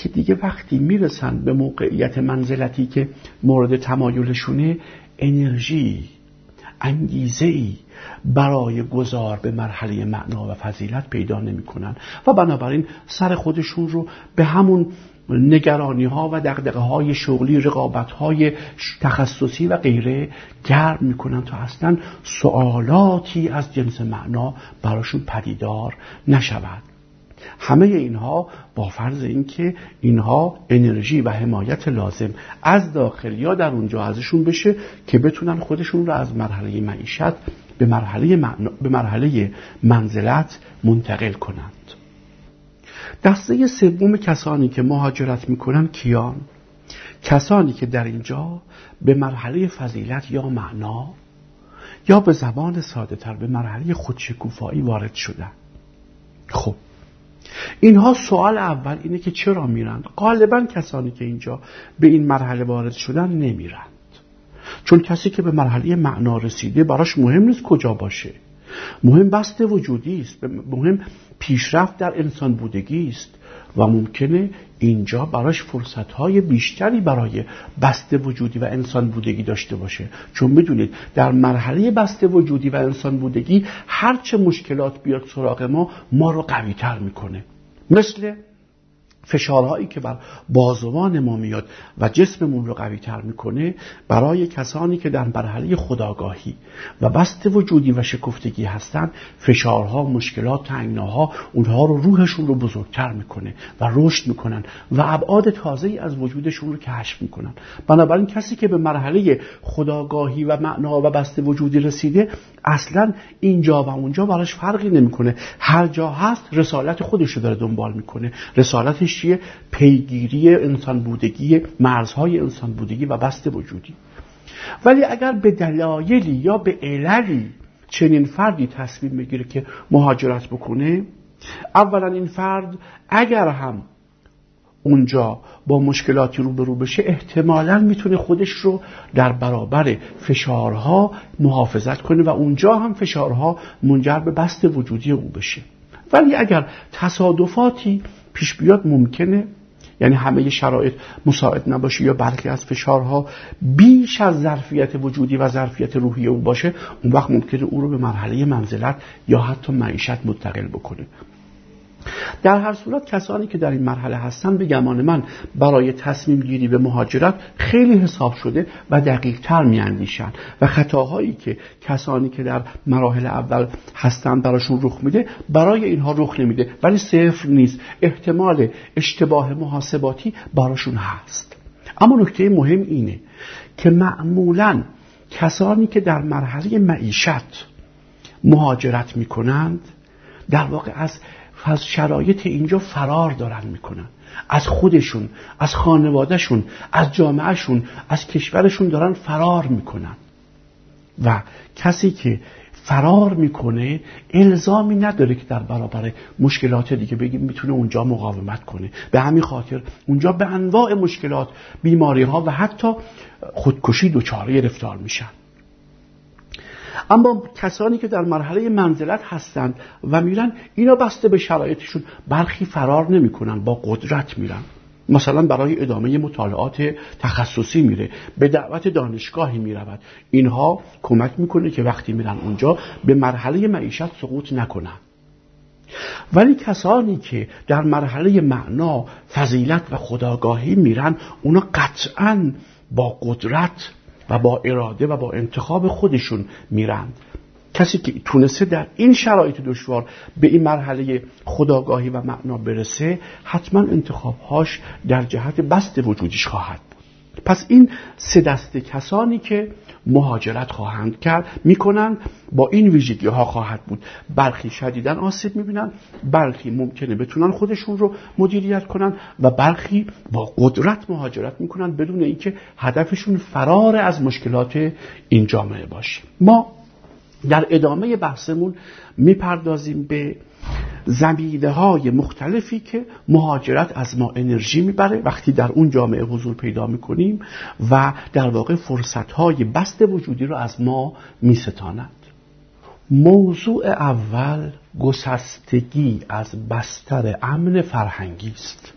که دیگه وقتی میرسن به موقعیت منزلتی که مورد تمایلشونه، انرژی، انگیزه‌ای برای گذار به مرحله معنا و فضیلت پیدا نمی کنن و بنابراین سر خودشون رو به همون نگرانی ها و دغدغه های شغلی، رقابت های تخصصی و غیره گرم می کنن تا اصلا سوالاتی از جنس معنا براشون پدیدار نشود. همه اینها با فرض اینکه اینها انرژی و حمایت لازم از داخل یا در اونجا ازشون بشه که بتونن خودشون رو از مرحله معیشت به مرحله من... به مرحله منزلت منتقل کنند. دسته سوم کسانی که مهاجرت میکنن کیان؟ کسانی که در اینجا به مرحله فضیلت یا معنا یا به زبان ساده تر به مرحله خودشکوفایی وارد شدن. خب اینها سوال اول اینه که چرا میرند؟ غالبا کسانی که اینجا به این مرحله وارد شدن نمیرند، چون کسی که به مرحله معنا رسیده براش مهم نیست کجا باشه، مهم بسط وجودی است، مهم پیشرفت در انسان بودگی است و ممکنه اینجا براش فرصت‌های بیشتری برای بسط وجودی و انسان بودگی داشته باشه، چون می‌دونید در مرحله بسط وجودی و انسان بودگی هر چه مشکلات بیاد سراغ ما ما رو قوی‌تر می‌کنه، مثل فشارهایی که بر بازوان ما میاد و جسممون رو قوی‌تر می‌کنه. برای کسانی که در مرحله خودآگاهی و بسط وجودی و شکفتگی هستن، فشارها، مشکلات، تنگناها اونها رو روحشون رو بزرگتر می‌کنه و رشد می‌کنن و ابعاد تازه‌ای از وجودشون رو کشف می‌کنن. بنابراین کسی که به مرحله خودآگاهی و معنا و بسط وجودی رسیده اصلاً اینجا و اونجا براش فرقی نمی‌کنه، هر جا هست رسالت خودش رو داره دنبال می‌کنه. رسالتش چیه؟ پیگیری انسان بودگی، مرزهای انسان بودگی و بسط وجودی. ولی اگر به دلایلی یا به عللی چنین فردی تصمیم بگیره که مهاجرت بکنه، اولا این فرد اگر هم اونجا با مشکلاتی روبرو بشه احتمالاً میتونه خودش رو در برابر فشارها محافظت کنه و اونجا هم فشارها منجر به بسط وجودی او بشه. ولی اگر تصادفاتی پیش بیاد ممکنه، یعنی همه شرایط مساعد نباشه یا برخی از فشارها بیش از ظرفیت وجودی و ظرفیت روحی او باشه، اون وقت ممکنه او رو به مرحله منزلت یا حتی معیشت منتقل بکنه. در هر صورت کسانی که در این مرحله هستن به گمان من برای تصمیم گیری به مهاجرت خیلی حساب شده و دقیق تر می اندیشن و خطاهایی که کسانی که در مراحل اول هستن براشون رخ میده برای اینها رخ نمیده، ولی صفر نیست، احتمال اشتباه محاسباتی براشون هست. اما نکته مهم اینه که معمولاً کسانی که در مرحله معیشت مهاجرت می کنند در واقع از از شرایط اینجا فرار دارن میکنن، از خودشون، از خانوادهشون، از جامعهشون، از کشورشون دارن فرار میکنن و کسی که فرار میکنه الزامی نداره که در برابر مشکلات دیگه بگیم میتونه اونجا مقاومت کنه. به همین خاطر اونجا به انواع مشکلات، بیماری ها و حتی خودکشی دچار گرفتار میشن. اما کسانی که در مرحله منزلت هستند و میرن، اینا بسته به شرایطشون برخی فرار نمی کنن، با قدرت میرن، مثلا برای ادامه مطالعات تخصصی میره، به دعوت دانشگاهی میرود. اینها کمک میکنه که وقتی میرن اونجا به مرحله معیشت سقوط نکنن. ولی کسانی که در مرحله معنا، فضیلت و خودآگاهی میرن، اونا قطعاً با قدرت و با اراده و با انتخاب خودشون میرند. کسی که تونسته در این شرایط دشوار به این مرحله خودآگاهی و معنا برسه، حتما انتخابهاش در جهت بسط وجودیش خواهد بود. پس این سه دسته کسانی که مهاجرت خواهند کرد میکنند با این ویژگی ها خواهد بود. برخی شدیداً آسیب میبینند، برخی ممکنه بتونن خودشون رو مدیریت کنن و برخی با قدرت مهاجرت میکنن بدون اینکه هدفشون فرار از مشکلات این جامعه باشه. ما در ادامه بحثمون میپردازیم به زمینه های مختلفی که مهاجرت از ما انرژی میبره وقتی در اون جامعه حضور پیدا میکنیم و در واقع فرصت های بسته وجودی رو از ما میستاند. موضوع اول گسستگی از بستر امن فرهنگی است.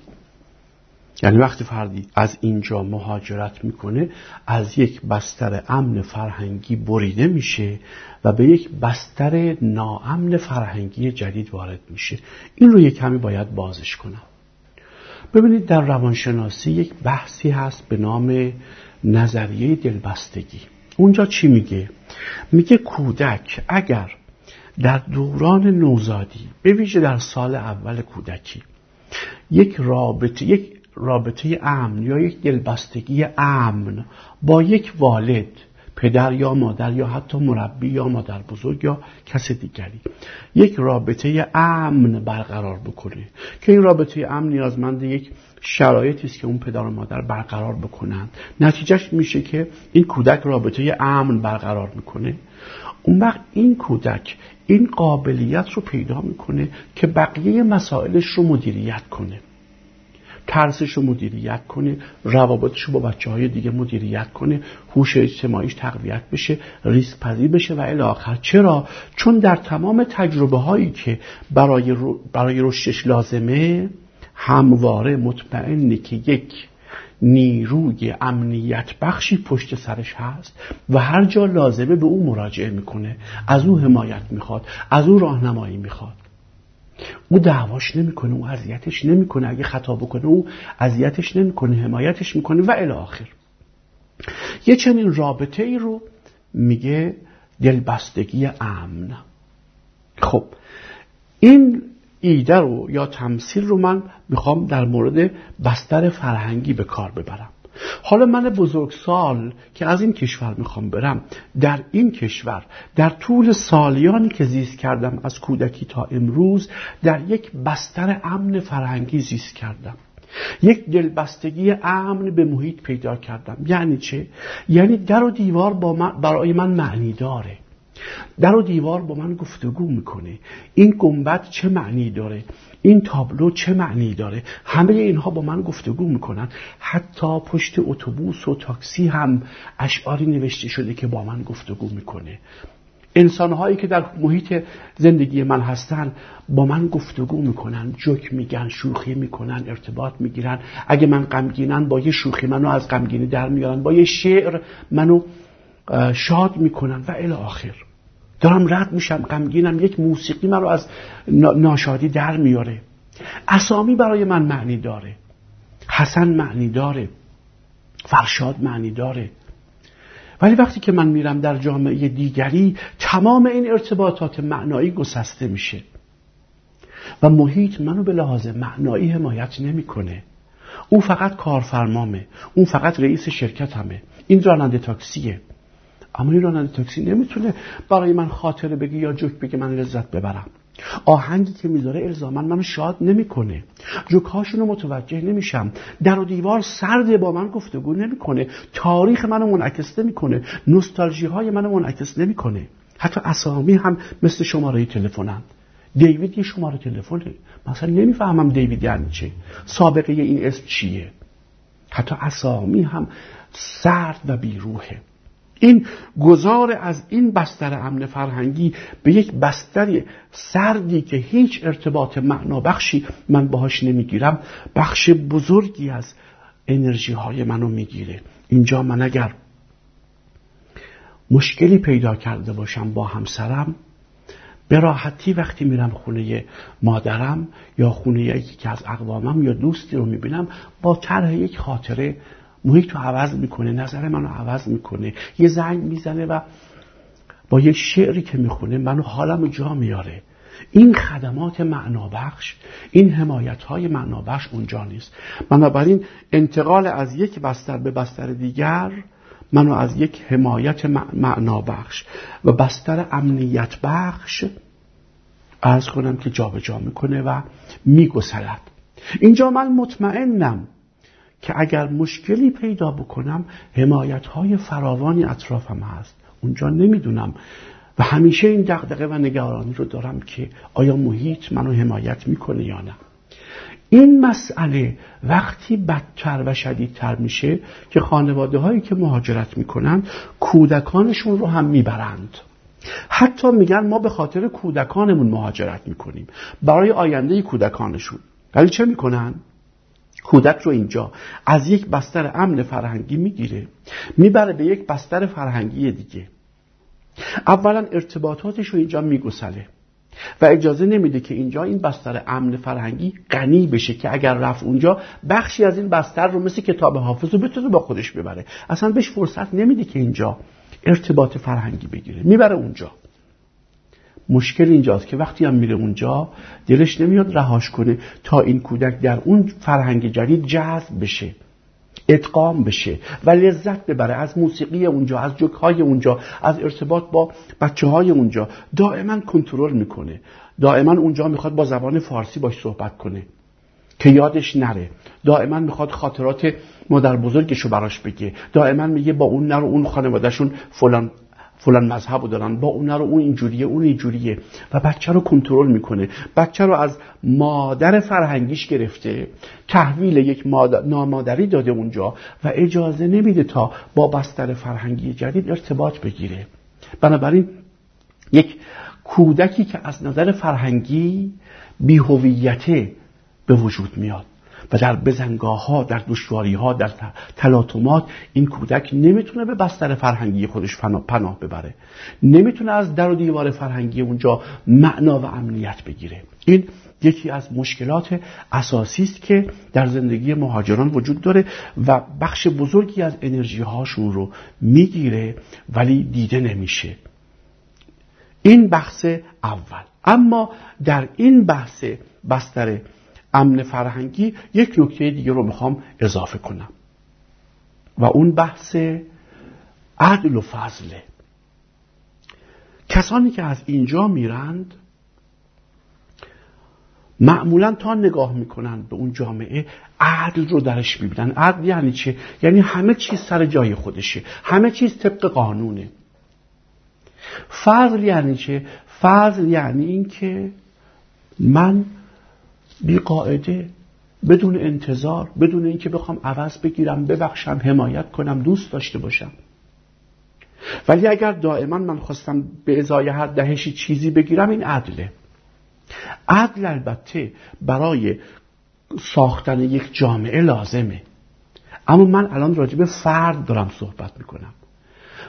یعنی وقتی فردی از اینجا مهاجرت میکنه از یک بستر امن فرهنگی بریده میشه و به یک بستر ناامن فرهنگی جدید وارد میشه. این رو یک کمی باید بازش کنم. ببینید در روانشناسی یک بحثی هست به نام نظریه دلبستگی. اونجا چی میگه؟ میگه کودک اگر در دوران نوزادی به ویژه در سال اول کودکی یک رابطه یک رابطه امن یا یک دلبستگی امن با یک والد، پدر یا مادر یا حتی مربی یا مادر بزرگ یا کس دیگری، یک رابطه امن برقرار بکنه که این رابطه امن نیازمند یک شرایطی است که اون پدر و مادر برقرار بکنند. نتیجهش میشه که این کودک رابطه امن برقرار میکنه. اون وقت این کودک این قابلیت رو پیدا میکنه که بقیه مسائلش رو مدیریت کنه، ترسش رو مدیریت کنه، روابطش رو با بچه های دیگه مدیریت کنه، هوش اجتماعیش تقویت بشه، ریسک پذیر بشه و الی آخر. چرا؟ چون در تمام تجربه هایی که برای رو... برای رشدش لازمه همواره مطمئنه که یک نیروی امنیت بخشی پشت سرش هست و هر جا لازمه به او مراجعه میکنه، از او حمایت میخواد، از او راهنمایی میخواد. او دعواش نمیکنه، او اذیتش نمیکنه، اگه خطا بکنه او اذیتش نمیکنه، حمایتش میکنه و الی آخر. یه چنین رابطه ای رو میگه دلبستگی امن. خب این ایده رو یا تمثیل رو من میخوام در مورد بستر فرهنگی به کار ببرم. حالا من بزرگسال که از این کشور میخوام برم، در این کشور در طول سالیانی که زیست کردم از کودکی تا امروز در یک بستر امن فرهنگی زیست کردم، یک دلبستگی امن به محیط پیدا کردم. یعنی چه؟ یعنی در و دیوار با من برای من معنی داره، در و دیوار با من گفتگو میکنه، این گنبد چه معنی داره، این تابلو چه معنی داره، همه اینها با من گفتگو میکنن. حتی پشت اتوبوس و تاکسی هم اشعاری نوشته شده که با من گفتگو میکنه. انسانهایی که در محیط زندگی من هستن با من گفتگو میکنن، جوک میگن، شوخی میکنن، ارتباط میگیرن. اگه من غمگینم با یه شوخی منو از غمگینی در میارن، با یه شعر منو شاد میکنن و الی آخر. دارم رد میشم، غمگینم، یک موسیقی من رو از ناشادی در میاره. اسامی برای من معنی داره، حسن معنی داره، فرشاد معنی داره. ولی وقتی که من میرم در جامعه دیگری تمام این ارتباطات معنایی گسسته میشه و محیط منو به لحاظ معنایی حمایت نمیکنه. اون فقط کارفرمامه، اون فقط رئیس شرکت همه، این راننده تاکسیه. اما این راننده تاکسی نمیتونه برای من خاطره بگه یا جوک بگه من لذت ببرم. آهنگی که میذاره الزاماً منو شاد نمیکنه، جوکاشونو متوجه نمیشم، در و دیوار سرد با من گفتگو نمیکنه، تاریخ منو منعکس نمیکنه، نوستالژی های منو منعکس نمیکنه. حتی اسامی هم مثل شماره تلفنم. دیوید یه شماره تلفنه، مثلا نمیفهمم دیوید یعنی چه، سابقه این اسم چیه. حتی اسامی هم سرد و بیروحه. این گذار از این بستر امن فرهنگی به یک بستر سردی که هیچ ارتباط معنابخشی من باهاش نمیگیرم، بخش بزرگی از انرژی های منو میگیره. اینجا من اگر مشکلی پیدا کرده باشم با همسرم، به راحتی وقتی میرم خونه مادرم یا خونه یکی که از اقوامم یا دوستی رو میبینم با طرح یک خاطره محیط رو عوض میکنه، نظر منو عوض میکنه، یه زنگ میزنه و با یه شعری که میخونه منو حالمو جا میاره. این خدمات معنابخش، این حمایت‌های معنابخش اونجا نیست. بنابراین انتقال از یک بستر به بستر دیگر منو از یک حمایت معنابخش و بستر امنیت بخش عرض کنم که جا به جا میکنه و میگسلد. اینجا من مطمئنم که اگر مشکلی پیدا بکنم حمایت‌های فراوانی اطرافم هست. اونجا نمیدونم و همیشه این دغدغه و نگرانی رو دارم که آیا محیط منو حمایت میکنه یا نه. این مسئله وقتی بدتر و شدیدتر میشه که خانواده هایی که مهاجرت میکنن کودکانشون رو هم میبرند. حتی میگن ما به خاطر کودکانمون مهاجرت میکنیم، برای آینده کودکانشون. ولی چه میکنن؟ کودک رو اینجا از یک بستر امن فرهنگی میگیره، میبره به یک بستر فرهنگی دیگه. اولا ارتباطاتش رو اینجا میگسله و اجازه نمیده که اینجا این بستر امن فرهنگی غنی بشه که اگر رفت اونجا بخشی از این بستر رو مثل کتاب حافظ رو بتونه با خودش ببره. اصلا بهش فرصت نمیده که اینجا ارتباط فرهنگی بگیره، میبره اونجا. مشکل اینجاست که وقتی هم میره اونجا دلش نمیاد رهاش کنه تا این کودک در اون فرهنگ جدید جذب بشه، ادغام بشه و لذت ببره از موسیقی اونجا، از جوکهای اونجا، از ارتباط با بچه‌های اونجا. دائما کنترل میکنه، دائما اونجا میخواد با زبان فارسی باش صحبت کنه که یادش نره، دائما میخواد خاطرات مادر بزرگشو براش بگه، دائما میگه با اون نرو، اون خانوادهشون فلان فلان مذهبو دارن، با اون رو اون اینجوریه، اون اینجوریه و بچه رو کنترل میکنه. بچه رو از مادر فرهنگیش گرفته، تحویل یک مادر... نامادری داده اونجا و اجازه نمیده تا با بستر فرهنگی جدید ارتباط بگیره. بنابراین یک کودکی که از نظر فرهنگی بی‌هویته به وجود میاد و در بزنگاه ها، در دشواری ها، در تلاطمات این کودک نمیتونه به بستر فرهنگی خودش پناه ببره، نمیتونه از در و دیوار فرهنگی اونجا معنا و امنیت بگیره. این یکی از مشکلات اساسی است که در زندگی مهاجران وجود داره و بخش بزرگی از انرژی هاشون رو میگیره ولی دیده نمیشه. این بحث اول. اما در این بحث بستر امن فرهنگی یک نکته دیگه رو میخوام اضافه کنم و اون بحث عدل و فضله. کسانی که از اینجا میرند معمولا تا نگاه میکنن به اون جامعه عدل رو درش میبینن. عدل یعنی چه؟ یعنی همه چیز سر جای خودشه، همه چیز طبق قانونه. فضل یعنی چه؟ فضل یعنی این که من بی قاعده، بدون انتظار، بدون اینکه بخوام عوض بگیرم، ببخشم، حمایت کنم، دوست داشته باشم. ولی اگر دائما من خواستم به ازای هر دهشی چیزی بگیرم، این عدله. عدل البته برای ساختن یک جامعه لازمه، اما من الان راجع به فرد دارم صحبت میکنم.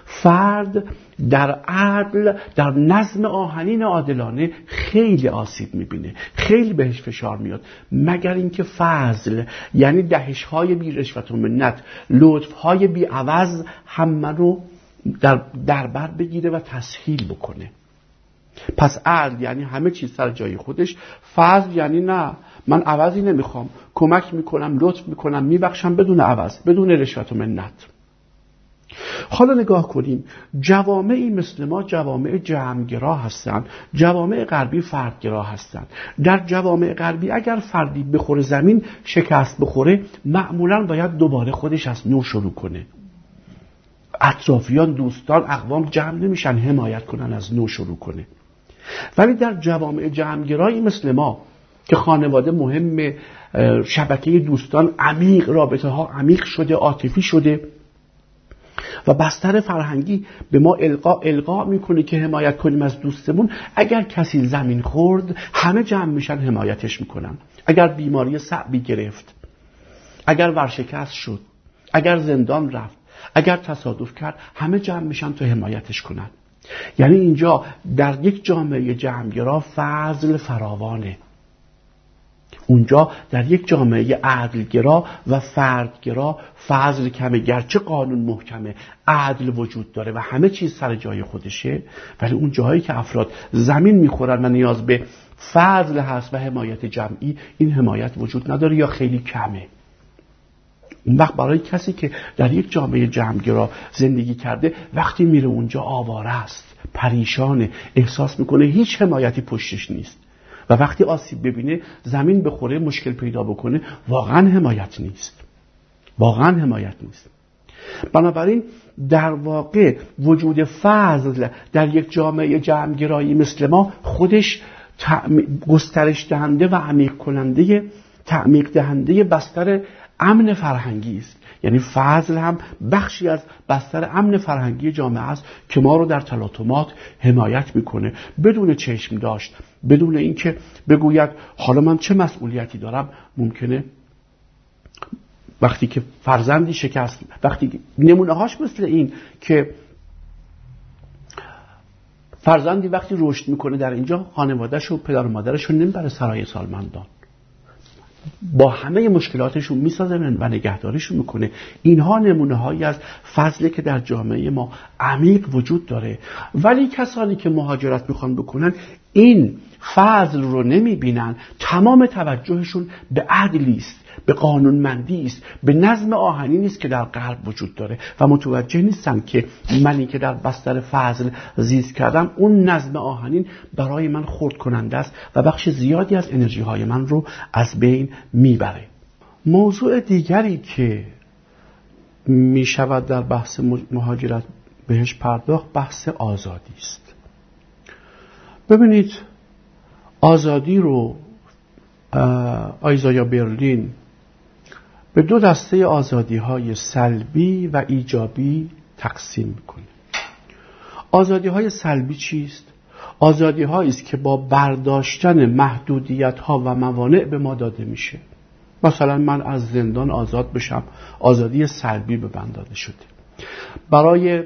فرد در عدل، در نظم آهنین عادلانه خیلی آسیب میبینه، خیلی بهش فشار میاد، مگر اینکه فضل یعنی دهش‌های بی رشوت و منت، لطف‌های بی عوض همه رو در دربر بگیره و تسهیل بکنه. پس عدل یعنی همه چیز سر جای خودش، فضل یعنی نه، من عوضی نمیخوام، کمک میکنم، لطف میکنم، میبخشم بدون عوض، بدون رشوت و منت. حالا نگاه کنیم، جوامعی مثل ما جوامع جمع‌گرا هستند، جوامع غربی فردگرا هستند. در جوامع غربی اگر فردی بخوره زمین، شکست بخوره، معمولا باید دوباره خودش از نو شروع کنه. اطرافیان، دوستان، اقوام جمع نمیشن حمایت کنن، از نو شروع کنه. ولی در جوامع جمع‌گرایی مثل ما که خانواده مهمه، شبکه دوستان عمیق، رابطه ها عمیق شده، عاطفی شده و بستر فرهنگی به ما القا القا میکنه که حمایت کنیم از دوستمون. اگر کسی زمین خورد، همه جمع میشن حمایتش میکنن. اگر بیماری صعبی گرفت، اگر ورشکست شد، اگر زندان رفت، اگر تصادف کرد، همه جمع میشن تا حمایتش کنن. یعنی اینجا در یک جامعه جمع‌گرا فضل فراوانه، اونجا در یک جامعه عدلگرا و فردگرا فضل کمه. گرچه قانون محکمه، عدل وجود داره و همه چیز سر جای خودشه، ولی اون جاهایی که افراد زمین میخورن و نیاز به فضل هست و حمایت جمعی، این حمایت وجود نداره یا خیلی کمه. اون وقت برای کسی که در یک جامعه جمع‌گرا زندگی کرده، وقتی میره اونجا آواره است، پریشانه، احساس میکنه هیچ حمایتی پشتش نیست و وقتی آسیب ببینه، زمین بخوره، مشکل پیدا بکنه، واقعا حمایت نیست، واقعا حمایت نیست. بنابراین در واقع وجود فضل در یک جامعه جمع‌گرایی مثل ما خودش گسترش دهنده و عمیق کننده تعمیق دهنده بستر امن فرهنگی است. یعنی فضل هم بخشی از بستر امن فرهنگی جامعه است که ما رو در تلاطمات حمایت میکنه، بدون چشم داشت، بدون اینکه بگوید حالا من چه مسئولیتی دارم. ممکنه وقتی که فرزندی شکست، وقتی نمونه هاش مثل این که فرزندی وقتی رشد میکنه در اینجا خانواده‌اش و پدر و مادرش رو نمیبره سرای سالمندان، با همه مشکلاتشون میسازن و نگهداریشون میکنه. اینها نمونه هایی از فضله که در جامعه ما عمیق وجود داره. ولی کسانی که مهاجرت میخوان بکنن این فضل رو نمیبینن، تمام توجهشون به عدلی است، به قانونمندی است، به نظم آهنی است که در قلب وجود داره و متوجه نیستن که منی که در بستر فضل زیست کردم اون نظم آهنین برای من خرد کننده است و بخش زیادی از انرژی های من رو از بین میبره. موضوع دیگری که میشود در بحث مهاجرت بهش پرداخت بحث آزادی است. ببینید آزادی رو آیزایا برلین به دو دسته آزادی‌های سلبی و ایجابی تقسیم می‌کنه. آزادی‌های سلبی چیست؟ آزادی‌هایی است که با برداشتن محدودیت‌ها و موانع به ما داده میشه. مثلا من از زندان آزاد بشم، آزادی سلبی به من داده شده. برای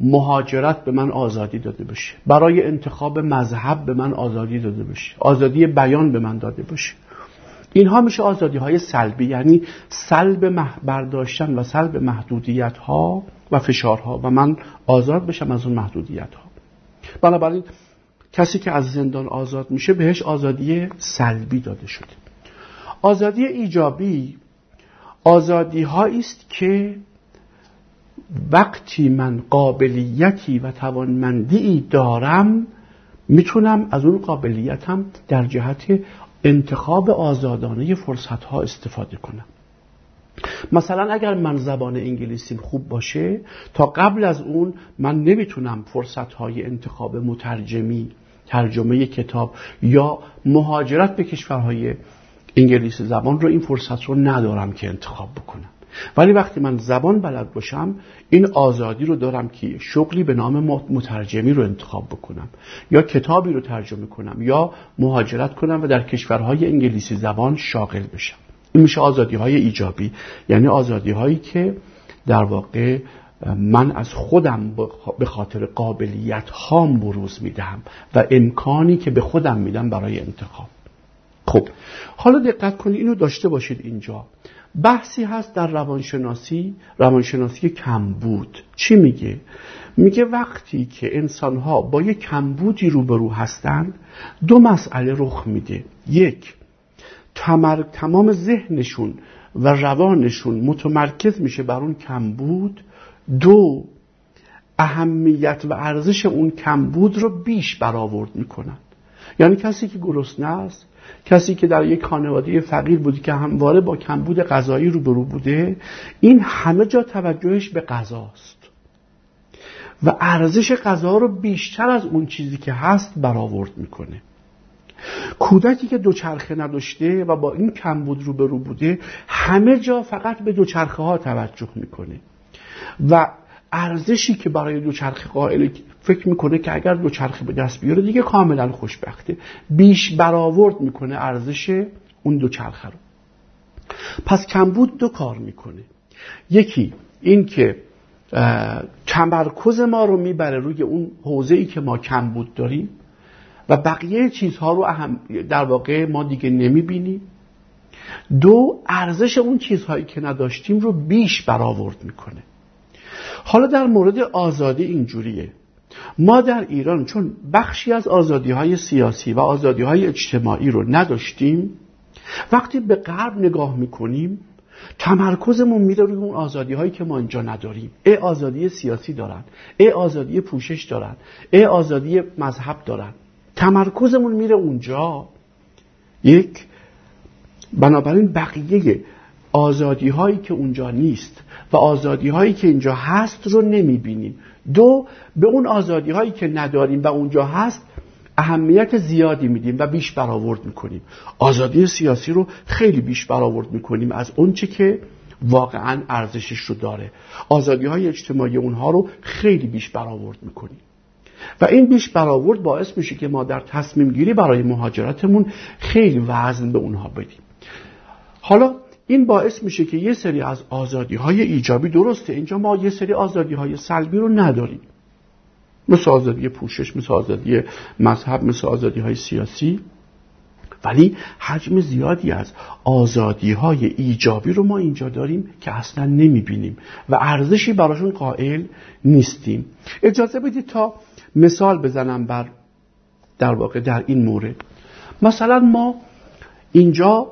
مهاجرت به من آزادی داده بشه، برای انتخاب مذهب به من آزادی داده بشه، آزادی بیان به من داده بشه. اینها میشه آزادی های سلبی، یعنی سلب برداشتن و سلب محدودیت ها و فشارها و من آزاد بشم از اون محدودیت ها. بنابراین کسی که از زندان آزاد میشه بهش آزادی سلبی داده شده. آزادی ایجابی آزادی هایی است که وقتی من قابلیتی و توانمندی دارم میتونم از اون قابلیتم در جهت انتخاب آزادانه فرصتها استفاده کنم. مثلا اگر من زبان انگلیسیم خوب باشه، تا قبل از اون من نمیتونم فرصتهای انتخاب مترجمی، ترجمه کتاب یا مهاجرت به کشورهای انگلیسی زبان رو، این فرصت رو ندارم که انتخاب بکنم. ولی وقتی من زبان بلد باشم این آزادی رو دارم که شغلی به نام مترجمی رو انتخاب بکنم، یا کتابی رو ترجمه کنم، یا مهاجرت کنم و در کشورهای انگلیسی زبان شاغل بشم. این میشه آزادی های ایجابی، یعنی آزادی هایی که در واقع من از خودم به خاطر قابلیت هام بروز میدم و امکانی که به خودم میدم برای انتخاب. خب حالا دقت کنید، اینو داشته باشید. اینجا بحثی هست در روانشناسی، روانشناسی کمبود. چی میگه؟ میگه وقتی که انسانها با یک کمبودی روبرو هستند دو مسئله رخ میده. یک، تمام ذهنشون و روانشون متمرکز میشه بر اون کمبود. دو، اهمیت و ارزش اون کمبود رو بیش برآورد میکنن. یعنی کسی که گرسنه است، کسی که در یک خانواده فقیر بوده که همواره با کمبود غذایی روبرو بوده، این همه جا توجهش به غذاست و ارزش غذا رو بیشتر از اون چیزی که هست برآورد میکنه. کودکی که دوچرخه نداشته و با این کمبود روبرو بوده همه جا فقط به دوچرخه ها توجه میکنه و ارزشی که برای دوچرخه قائل فکر میکنه که اگر دوچرخه به دست بیاره دیگه کاملا خوشبخته، بیش برآورد میکنه ارزش اون دوچرخه رو. پس کمبود دو کار میکنه. یکی این که تمرکز ما رو میبره روی اون حوزه‌ای که ما کمبود داریم و بقیه چیزها رو اهم در واقع ما دیگه نمیبینیم. دو، ارزش اون چیزهایی که نداشتیم رو بیش برآورد میکنه. حالا در مورد آزادی اینجوریه. ما در ایران چون بخشی از آزادی‌های سیاسی و آزادی‌های اجتماعی رو نداشتیم، وقتی به غرب نگاه می‌کنیم تمرکزمون میره روی اون آزادی‌هایی که ما اینجا نداریم. ای آزادی سیاسی دارن، ای آزادی پوشش دارن، ای آزادی مذهب دارن. تمرکزمون میره اونجا. یک، بنابراین بقیه آزادی هایی که اونجا نیست و آزادی هایی که اینجا هست رو نمیبینیم. دو، به اون آزادی هایی که نداریم و اونجا هست اهمیت زیادی میدیم و بیش برآورد میکنیم. آزادی سیاسی رو خیلی بیش برآورد میکنیم از اون چی که واقعا ارزشش رو داره. آزادی های اجتماعی اونها رو خیلی بیش برآورد میکنیم و این بیش برآورد باعث میشه که ما در تصمیم گیری برای مهاجرتمون خیلی وزن به اونها بدیم. حالا این باعث میشه که یه سری از آزادی های ایجابی، درسته اینجا ما یه سری آزادی های سلبی رو نداریم، مثل آزادی پوشش، مثل آزادی مذهب، مثل آزادی های سیاسی، ولی حجم زیادی از آزادی های ایجابی رو ما اینجا داریم که اصلا نمیبینیم و ارزشی براشون قائل نیستیم. اجازه بدید تا مثال بزنم بر در واقع در این مورد. مثلا ما اینجا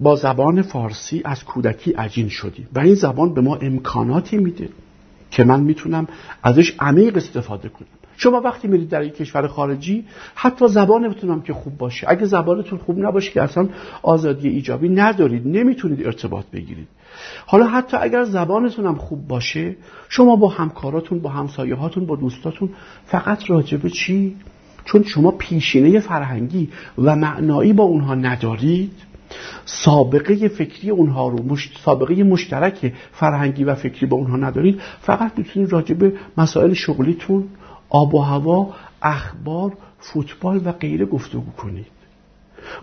با زبان فارسی از کودکی عجین شدیم و این زبان به ما امکاناتی میده که من میتونم ازش عمیق استفاده کنم. شما وقتی میرید در یک کشور خارجی، حتی زبانتون هم که خوب باشه، اگه زبانتون خوب نباشه که اصلا آزادی ایجابی ندارید، نمیتونید ارتباط بگیرید. حالا حتی اگر زبانتون هم خوب باشه، شما با همکاراتون، با همسایه‌هاتون، با دوستاتون فقط راجب چی؟ چون شما پیشینه فرهنگی و معنایی با اونها ندارید، سابقه فکری اونها رو، سابقه مشترک فرهنگی و فکری با اونها ندارید، فقط میتونید راجب مسائل شغلیتون، آب و هوا، اخبار، فوتبال و غیره گفتگو کنید.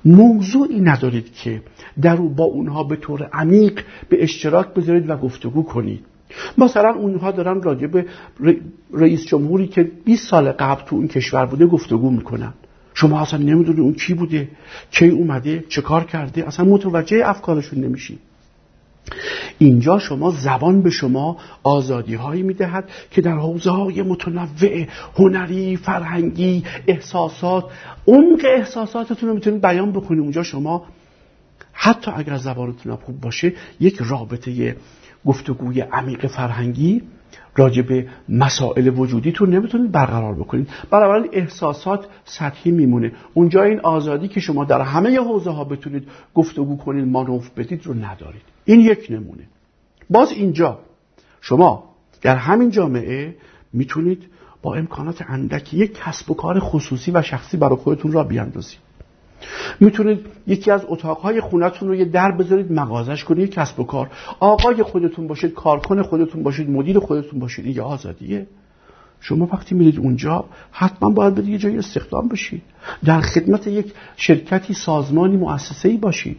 موضوعی ندارید که در با اونها به طور عمیق به اشتراک بذارید و گفتگو کنید. مثلا اونها دارن راجع به رئیس جمهوری که بیست سال قبل تو اون کشور بوده گفتگو میکنن. شما اصلا نمیدونید اون کی بوده، کی اومده، چه کار کرده، اصلا متوجه افکارشون نمیشید. اینجا شما زبان به شما آزادی هایی میدهد که در حوزه های متنوع، هنری، فرهنگی، احساسات، عمق احساساتتون رو میتونید بیان بکنید. اونجا شما حتی اگر زبانتون خوب باشه، یک رابطه گفتگوی عمیق فرهنگی راجع به مسائل وجودیتون نمیتونید برقرار بکنید. بنابراین احساسات سطحی میمونه. اونجا این آزادی که شما در همه حوزه ها بتونید گفتگو کنید، مانور بدید رو ندارید. این یک نمونه. باز اینجا شما در همین جامعه میتونید با امکانات اندکی یک کسب و کار خصوصی و شخصی برای خودتون را بیاندازید. میتونید یکی از اتاقهای خونتون رو یه در بذارید، مغازش کنید، کسب و کار، آقای خودتون باشید، کارکن خودتون باشید، مدیر خودتون باشید. این یه آزادیه. شما وقتی میرید اونجا حتما باید برید یه جایی استخدام بشید، در خدمت یک شرکتی، سازمانی، مؤسسه‌ای باشید.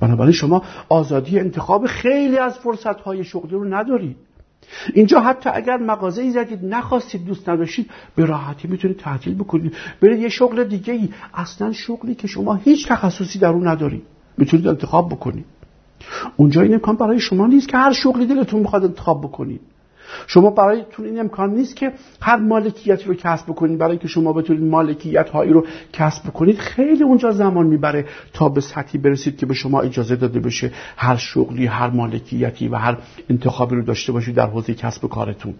بنابراین شما آزادی انتخاب خیلی از فرصت‌های شغلی رو ندارید. اینجا حتی اگر مغازه‌ای زدید، نخواستید، دوست نداشتید، به راحتی میتونید تعطیل بکنید، برید یه شغل دیگه ای، اصلا شغلی که شما هیچ تخصصی در اون ندارید، میتونید انتخاب بکنید. اونجا این امکان برای شما نیست که هر شغلی دلتون بخواد انتخاب بکنید. شما برایتون این امکان نیست که هر مالکیتی رو کسب بکنید. برای که شما بتونید مالکیت هایی رو کسب بکنید، خیلی اونجا زمان میبره تا به سطحی برسید که به شما اجازه داده بشه هر شغلی، هر مالکیتی و هر انتخابی رو داشته باشید در حوزه کسب کارتون.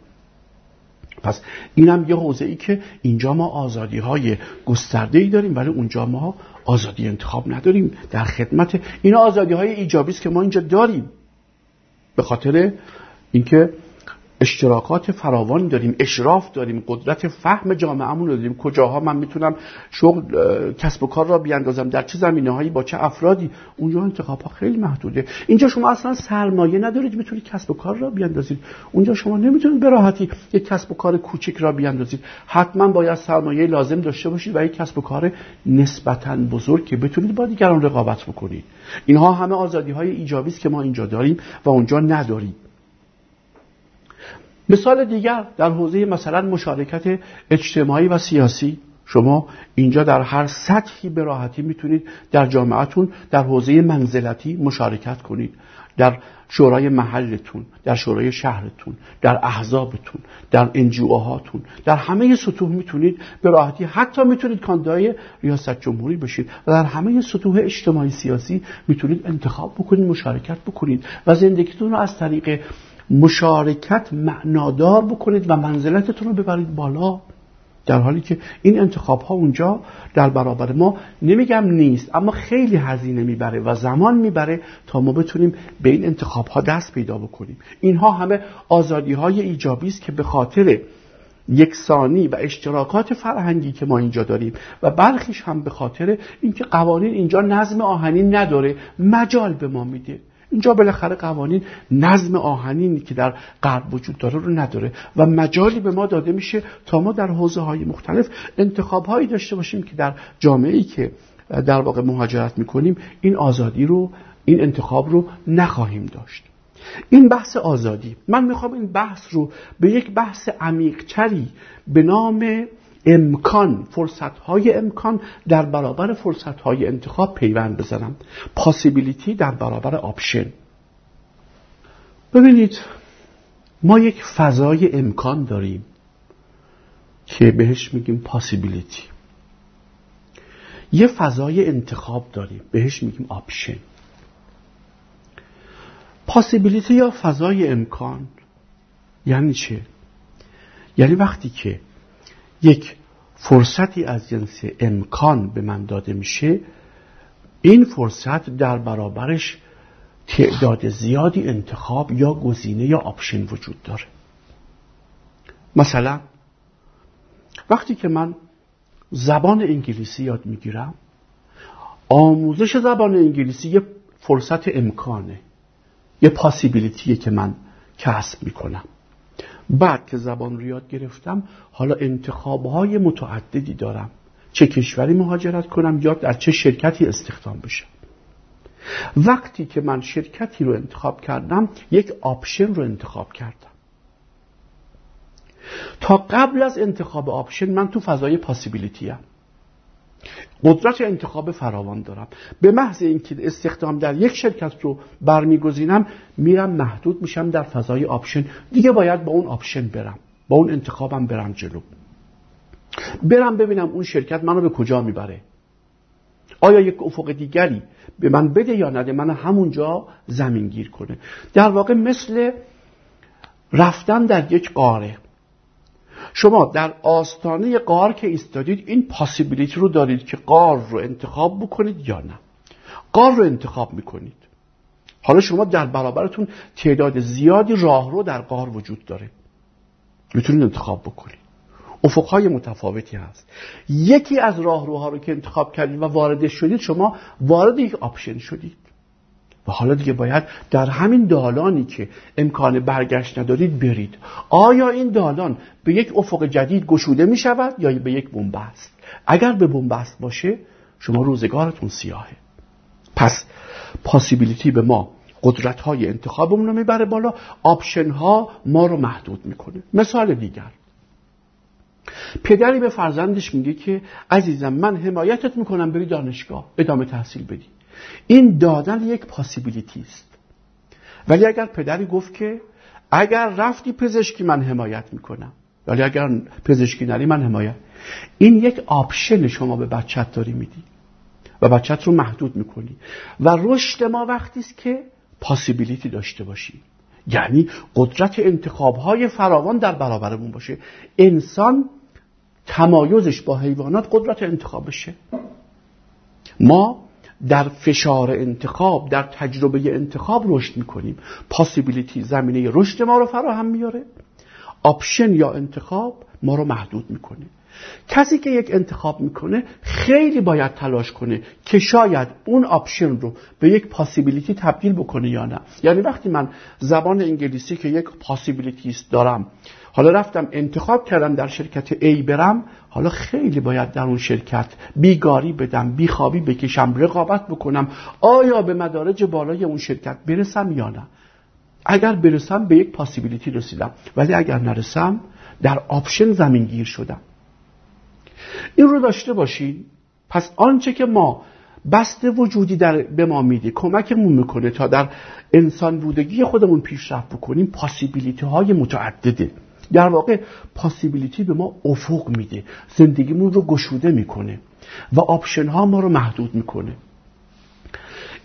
پس اینم یه حوزه ای که اینجا ما آزادی های گسترده ای داریم، ولی اونجا ما آزادی انتخاب نداریم. در خدمت این آزادی های ایجابی است که ما اینجا داریم، به خاطر اینکه اشتراکات فراوان داریم، اشراف داریم، قدرت فهم جامعه‌مون رو داریم. کجاها من میتونم شغل کسب و کار را بیاندازم، در چه زمینه‌هایی، با چه افرادی، اونجا انتخاب‌ها خیلی محدوده. اینجا شما اصلا سرمایه ندارید میتونید کسب و کار را بیاندازید. اونجا شما نمیتونید به راحتی یک کسب و کار کوچک را بیاندازید. حتما باید سرمایه لازم داشته باشید و یک کسب و کار نسبتاً بزرگ که بتونید با دیگران رقابت بکنید. اینها همه آزادی‌های ایجابی است که ما اینجا داریم و اونجا نداریم. مثال دیگر در حوزه مثلا مشارکت اجتماعی و سیاسی، شما اینجا در هر سطحی به راحتی میتونید در جامعه‌تون در حوزه منزلتی مشارکت کنید، در شورای محلتون، در شورای شهرتون، در احزابتون، در انجیوهاتون، در همه سطوح میتونید به راحتی، حتی میتونید کاندیدای ریاست جمهوری بشید و در همه سطوح اجتماعی سیاسی میتونید انتخاب بکنید، مشارکت بکنید و زندگیتون رو از طریق مشارکت معنادار بکنید و منزلتتون رو ببرید بالا. در حالی که این انتخاب ها اونجا در برابر ما، نمیگم نیست، اما خیلی هزینه میبره و زمان میبره تا ما بتونیم به این انتخاب ها دست پیدا بکنیم. اینها همه آزادی های ایجابی است که به خاطر یکسانی و اشتراکات فرهنگی که ما اینجا داریم و برخیش هم به خاطر اینکه قوانین اینجا نظم آهنی نداره مجال به ما میده. اینجا بالاخره قوانین نظم آهنینی که در غرب وجود داره رو نداره و مجالی به ما داده میشه تا ما در حوزه‌های مختلف انتخاب‌هایی داشته باشیم که در جامعه‌ای که در واقع مهاجرت می‌کنیم این آزادی رو، این انتخاب رو نخواهیم داشت. این بحث آزادی، من می‌خوام این بحث رو به یک بحث عمیق‌تری به نام امکان، فرصت‌های امکان در برابر فرصت‌های انتخاب پیوند بزنم. پاسیبیلیتی در برابر آپشن. ببینید ما یک فضای امکان داریم که بهش میگیم پاسیبیلیتی، یه فضای انتخاب داریم بهش میگیم آپشن. پاسیبیلیتی یا فضای امکان یعنی چه؟ یعنی وقتی که یک فرصتی از جنس امکان به من داده میشه، این فرصت در برابرش تعداد زیادی انتخاب یا گزینه یا آپشن وجود داره. مثلا وقتی که من زبان انگلیسی یاد میگیرم، آموزش زبان انگلیسی یه فرصت امکانه، یه پاسیبیلیتیه که من کسب میکنم. بعد که زبان رو یاد گرفتم، حالا انتخاب‌های متعددی دارم، چه کشوری مهاجرت کنم یا در چه شرکتی استخدام بشم. وقتی که من شرکتی رو انتخاب کردم، یک آپشن رو انتخاب کردم. تا قبل از انتخاب آپشن من تو فضای پاسیبیلیتی ام، قدرت انتخاب فراوان دارم. به محض اینکه استخدام در یک شرکت رو برمیگزینم، میرم محدود میشم در فضای آپشن. دیگه باید با اون آپشن برم، با اون انتخابم برم جلو، برم ببینم اون شرکت منو به کجا میبره، آیا یک افق دیگری به من بده یا نده، منو همونجا زمین گیر کنه. در واقع مثل رفتن در یک قاره، شما در آستانه قار که ایستادید، این پاسیبیلیتی رو دارید که قار رو انتخاب بکنید یا نه. قار رو انتخاب میکنید، حالا شما در برابرتون تعداد زیادی راه رو در قار وجود داره، میتونید انتخاب بکنید. افقهای متفاوتی هست. یکی از راهروها رو که انتخاب کردید و وارد شدید، شما وارد یک آپشن شدید و حالا دیگه باید در همین دالانی که امکان برگشت ندارید برید. آیا این دالان به یک افق جدید گشوده می شود یا به یک بنبست؟ اگر به بنبست باشه، شما روزگارتون سیاهه. پس پاسیبیلیتی به ما قدرت های انتخابمون رو میبره بالا، آپشن ها ما رو محدود میکنه. مثال دیگر، پدری به فرزندش میگه که عزیزم من حمایتت میکنم بری دانشگاه ادامه تحصیل بدی. این دادن یک پاسیبیلیتی است. ولی اگر پدری گفت که اگر رفتی پزشکی من حمایت میکنم، ولی اگر پزشکی نری من حمایت، این یک آپشن شما به بچت داری میدی و بچت رو محدود میکنی. و رشد ما وقتی است که پاسیبیلیتی داشته باشی، یعنی قدرت انتخاب‌های فراوان در برابرمون باشه. انسان تمایزش با حیوانات قدرت انتخابشه. ما در فشار انتخاب، در تجربه انتخاب رشد میکنیم. پاسیبیلیتی زمینه رشد ما رو فراهم میاره، آپشن یا انتخاب ما رو محدود میکنه. کسی که یک انتخاب میکنه خیلی باید تلاش کنه که شاید اون آپشن رو به یک پاسیبیلیتی تبدیل بکنه یا نه. یعنی وقتی من زبان انگلیسی که یک پاسیبیلیتی است دارم، حالا رفتم انتخاب کردم در شرکت A برم، حالا خیلی باید در اون شرکت بیگاری بدم، بیخوابی بکشم، رقابت بکنم، آیا به مدارج بالای اون شرکت برسم یا نه. اگر برسم به یک پاسیبیلیتی رسیدم، ولی اگر نرسم در آپشن زمین گیر شدم. این رو داشته باشین. پس آنچه که ما بسته وجودی در به ما میده، کمکمون میکنه تا در انسان بودگی خودمون پیشرفت بکنیم، پاسیبیلیتی های متعدده. در واقع پاسیبیلیتی به ما افق میده، زندگیمون رو گشوده میکنه و آپشن ها ما رو محدود میکنه.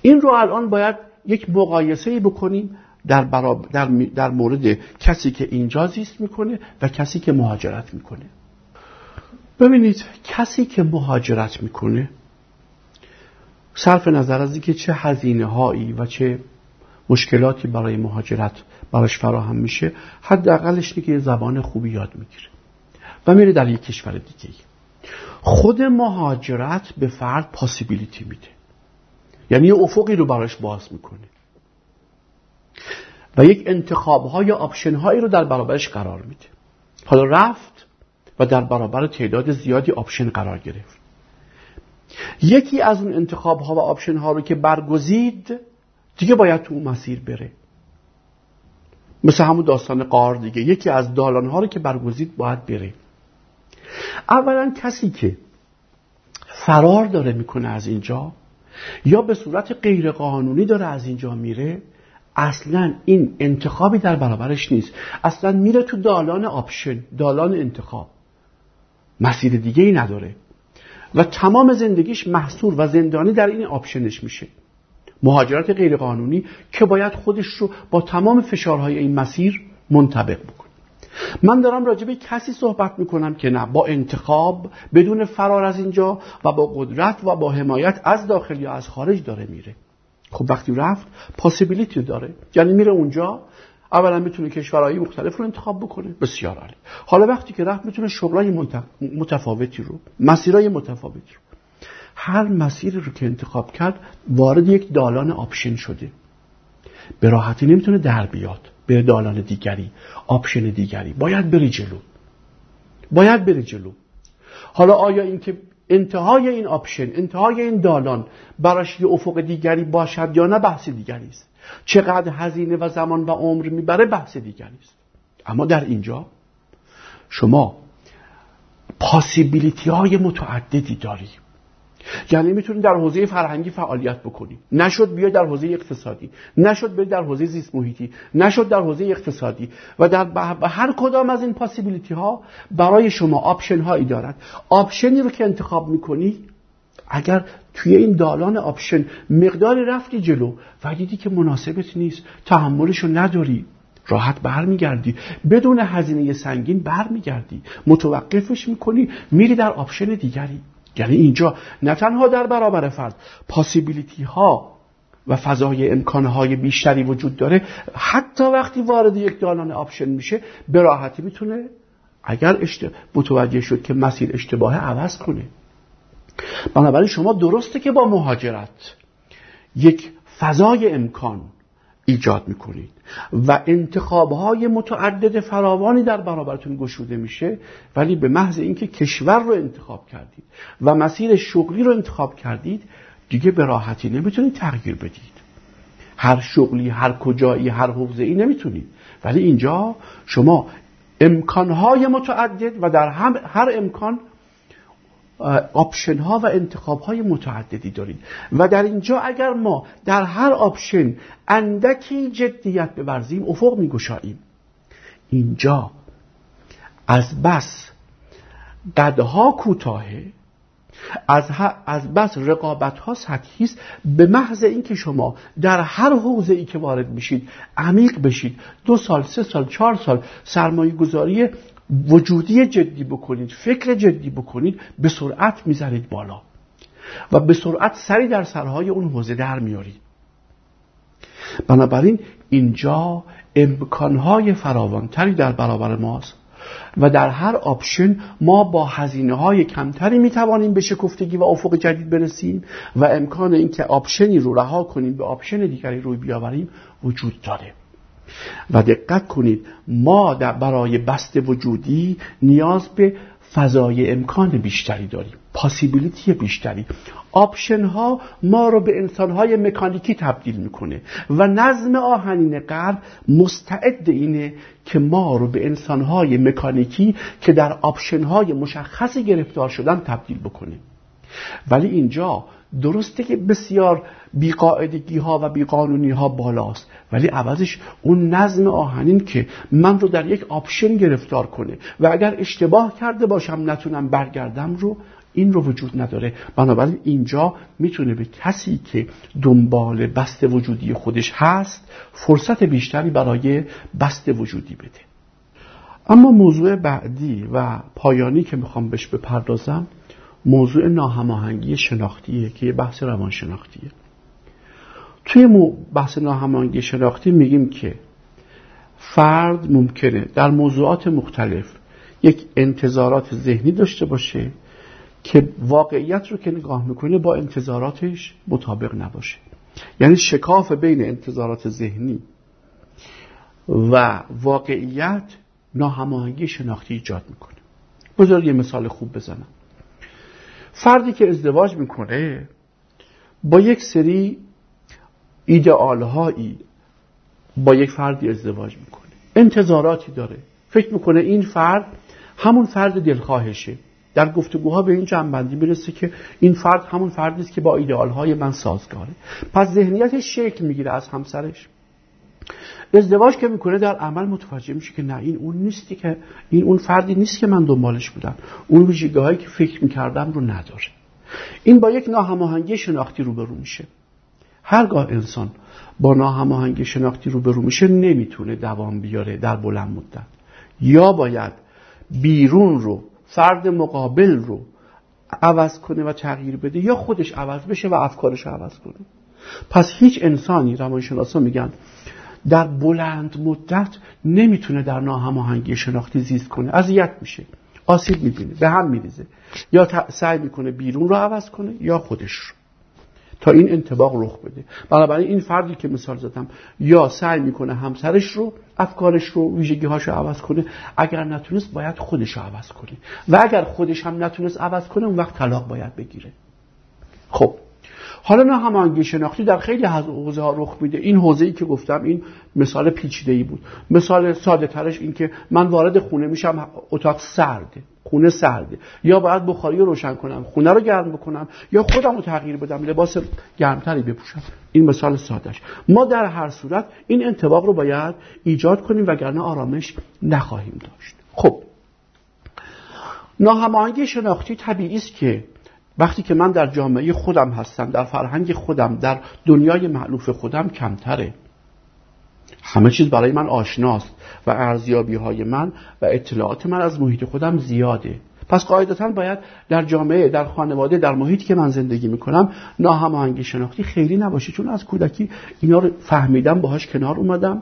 این رو الان باید یک مقایسه بکنیم در, براب... در... در مورد کسی که اینجا زیست میکنه و کسی که مهاجرت میکنه. ببینید کسی که مهاجرت میکنه صرف نظر از اینکه چه هزینه هایی و چه مشکلاتی برای مهاجرت براش فراهم میشه، حداقلش اینه که زبان خوبی یاد میگیره و میره در یک کشور دیگه. خود مهاجرت به فرد پاسیبیلیتی میده، یعنی یه افقی رو براش باز میکنه و یک انتخاب‌ها یا آپشن‌هایی رو در برابرش قرار میده. حالا رفت و در برابر تعداد زیادی آپشن قرار گرفت. یکی از اون انتخاب‌ها و آپشن‌ها رو که برگزید دیگه باید تو اون مسیر بره، مثل همون داستان قار دیگه، یکی از دالان‌ها رو که برگزید باید بره. اولا کسی که فرار داره میکنه از اینجا یا به صورت غیرقانونی داره از اینجا میره، اصلا این انتخابی در برابرش نیست، اصلا میره تو دالان آپشن، دالان انتخاب، مسیر دیگه ای نداره و تمام زندگیش محصور و زندانی در این آپشنش میشه، مهاجرت غیرقانونی که باید خودش رو با تمام فشارهای این مسیر منطبق بکنه. من دارم راجع به کسی صحبت میکنم که نه، با انتخاب، بدون فرار از اینجا و با قدرت و با حمایت از داخل یا از خارج داره میره. خب وقتی رفت پاسیبیلیتی داره، یعنی میره اونجا، اولا میتونه کشورهای مختلف رو انتخاب بکنه، بسیار عالی. حالا وقتی که رفت میتونه شغلای متفاوتی رو، مسیرهای متفاوتی رو، هر مسیری رو که انتخاب کرد وارد یک دالان آپشن شده، به راحتی نمیتونه در بیاد به دالان دیگری، آپشن دیگری، باید بری جلو، باید بری جلو. حالا آیا این که انتهای این آپشن، انتهای این دالان براش یه افق دیگری باشد یا نه، بحث دیگری است. چقدر هزینه و زمان و عمر میبره، بحث دیگری است. اما در اینجا شما پاسیبیلیتی های متعددی داری، یعنی میتونی در حوزه فرهنگی فعالیت بکنی، نشد بیا در حوزه اقتصادی، نشد بیا در حوزه زیست محیطی، نشد در حوزه اقتصادی و در هر کدام از این پاسیبیلیتی ها برای شما آپشن هایی دارد. آپشنی رو که انتخاب میکنی، اگر توی این دالان آپشن مقداری رفتی جلو و دیدی که مناسبت نیست، تحملشو نداری، راحت برمیگردی، بدون هزینه سنگین برمیگردی، متوقفش میکنی، میری در آپشن دیگری. یعنی اینجا نه تنها در برابر فرد پاسیبیلیتی ها و فضای امکانهای بیشتری وجود داره، حتی وقتی وارد یک دالان آپشن میشه به راحتی میتونه، اگر اشتباه متوجه شد که مسیر اشتباهه، عوض کنه. بنابراین شما درسته که با مهاجرت یک فضای امکان ایجاد میکنید و انتخابهای متعدد فراوانی در برابرتون گشوده میشه، ولی به محض اینکه کشور رو انتخاب کردید و مسیر شغلی رو انتخاب کردید، دیگه به راحتی نمیتونید تغییر بدید. هر شغلی، هر کجایی، هر حوزه‌ای نمیتونید، ولی اینجا شما امکانهای متعدد و در هم هر امکان آپشن ها و انتخاب های متعددی دارید و در اینجا اگر ما در هر آپشن اندکی جدیت ببرزیم، افق میگشاییم. اینجا از بس قدها کوتاهه، از از بس رقابت ها سطحی است. به محض اینکه شما در هر حوزه‌ای که وارد میشید عمیق بشید، دو سال، سه سال، چهار سال سرمایه‌گذاری وجودی جدی بکنید، فکر جدی بکنید، به سرعت میزنید بالا و به سرعت سری در سرهای اون حوزه در میارید. بنابراین اینجا امکانهای فراوانتری در برابر ماست و در هر آپشن ما با هزینه های کمتری میتوانیم به شکفتگی و افق جدید برسیم و امکان این که آپشنی رو رها کنیم به آپشن دیگری روی بیاوریم وجود داره. و دقت کنید، ما در برای بسته وجودی نیاز به فضای امکان بیشتری داریم، پاسیبیلیتی بیشتری. آپشن ها ما رو به انسان های مکانیکی تبدیل میکنه و نظم آهنین غرب مستعد اینه که ما رو به انسان های مکانیکی که در آپشن های مشخصی گرفتار شدن تبدیل بکنه. ولی اینجا درسته که بسیار بیقاعدگی ها و بیقانونی ها بالاست، ولی عوضش اون نظم آهنین که من رو در یک آپشن گرفتار کنه و اگر اشتباه کرده باشم نتونم برگردم رو، این رو وجود نداره. بنابراین اینجا میتونه به کسی که دنبال بست وجودی خودش هست فرصت بیشتری برای بست وجودی بده. اما موضوع بعدی و پایانی که میخوام بهش بپردازم موضوع ناهماهنگی شناختیه که یه بحث روانشناختیه. توی بحث ناهماهنگی شناختی میگیم که فرد ممکنه در موضوعات مختلف یک انتظارات ذهنی داشته باشه که واقعیت رو که نگاه میکنه با انتظاراتش مطابق نباشه. یعنی شکاف بین انتظارات ذهنی و واقعیت ناهماهنگی شناختی ایجاد میکنه. بذار یه مثال خوب بزنم. فردی که ازدواج میکنه با یک سری ایدئالهایی با یک فردی ازدواج میکنه، انتظاراتی داره، فکر میکنه این فرد همون فرد دلخواهشه. در گفتگوها به این جنبندی میرسه که این فرد همون فردی است که با ایدئالهای من سازگاره. پس ذهنیتش شکل میگیره از همسرش. ازدواج که میکنه در عمل متوجه میشه که نه، این اون نیستی که این اون فردی نیست که من دنبالش بودم، اون ویژگی‌هایی که فکر میکردم رو نداره. این با یک ناهماهنگی شناختی روبرو میشه. هرگاه انسان با ناهماهنگی شناختی روبرو میشه نمیتونه دوام بیاره در بلند مدت. یا باید بیرون رو، فرد مقابل رو عوض کنه و تغییر بده، یا خودش عوض بشه و افکارش رو عوض کنه. پس هیچ انسانی، روانشناسا میگن، در بلند مدت نمیتونه در ناهماهنگی شناختی زیست کنه، اذیت میشه، آسیب میبینه، به هم میریزه. یا سعی میکنه بیرون رو عوض کنه یا خودش رو، تا این انطباق رخ بده. بنابراین این فردی که مثال زدم یا سعی میکنه همسرش رو، افکارش رو، ویژگی‌هاش رو عوض کنه، اگر نتونست باید خودش رو عوض کنه، و اگر خودش هم نتونست عوض کنه اون وقت طلاق باید بگیره. خب حالا ناهماهنگی شناختی در خیلی حوزه ها رخ میده. این حوزه‌ای که گفتم این مثال پیچیده‌ای بود. مثال ساده ترش این که من وارد خونه میشم، اتاق سرده، خونه سرده، یا باید بخاری رو روشن کنم، خونه رو گرم بکنم، یا خودم رو تغییر بدم، لباس گرمتری بپوشم. این مثال سادهش. ما در هر صورت این انطباق رو باید ایجاد کنیم وگرنه آرامش نخواهیم داشت. خب ناهماهنگی شناختی طبیعی است که وقتی که من در جامعه خودم هستم، در فرهنگ خودم، در دنیای مألوف خودم کمتره. همه چیز برای من آشناست و ارزیابی‌های من و اطلاعات من از محیط خودم زیاده. پس قاعدتاً باید در جامعه، در خانواده، در محیطی که من زندگی می‌کنم ناهماهنگی شناختی خیلی نباشه، چون از کودکی اینا رو فهمیدم، باهاش کنار اومدم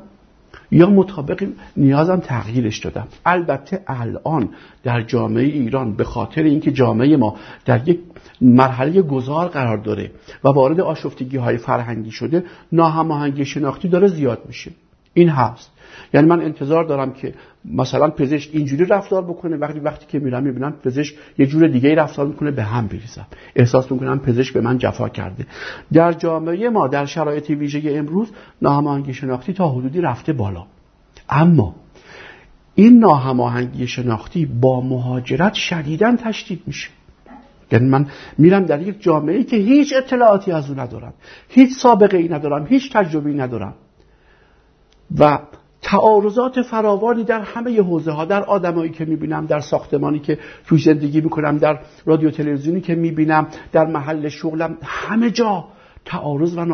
یا مطابق نیازم تغییرش دادم. البته الان در جامعه ایران به خاطر اینکه جامعه ما در یک مرحله گذار قرار داره و وارد آشفتگی‌های فرهنگی شده، ناهماهنگی شناختی داره زیاد میشه. این هست. یعنی من انتظار دارم که مثلا پزشک اینجوری رفتار بکنه، وقتی وقتی که میرم میبینم پزشک یه جور دیگه رفتار میکنه، به هم میریزم، احساس میکنم پزشک به من جفا کرده. در جامعه ما، در شرایط ویژه امروز، ناهماهنگی شناختی تا حدودی رفته بالا. اما این ناهماهنگی شناختی با مهاجرت شدیداً تشدید میشه. یعنی من میرم در یک جامعه‌ای که هیچ اطلاعاتی از اون ندارم، هیچ سابقه‌ای ندارم، هیچ تجربه‌ای ندارم، و تعارضات فراوانی در همه حوزه‌ها، در آدمایی که می‌بینم، در ساختمانی که توی زندگی می‌کنم، در رادیو تلویزیونی که می‌بینم، در محل شغلم، همه جا تعارض و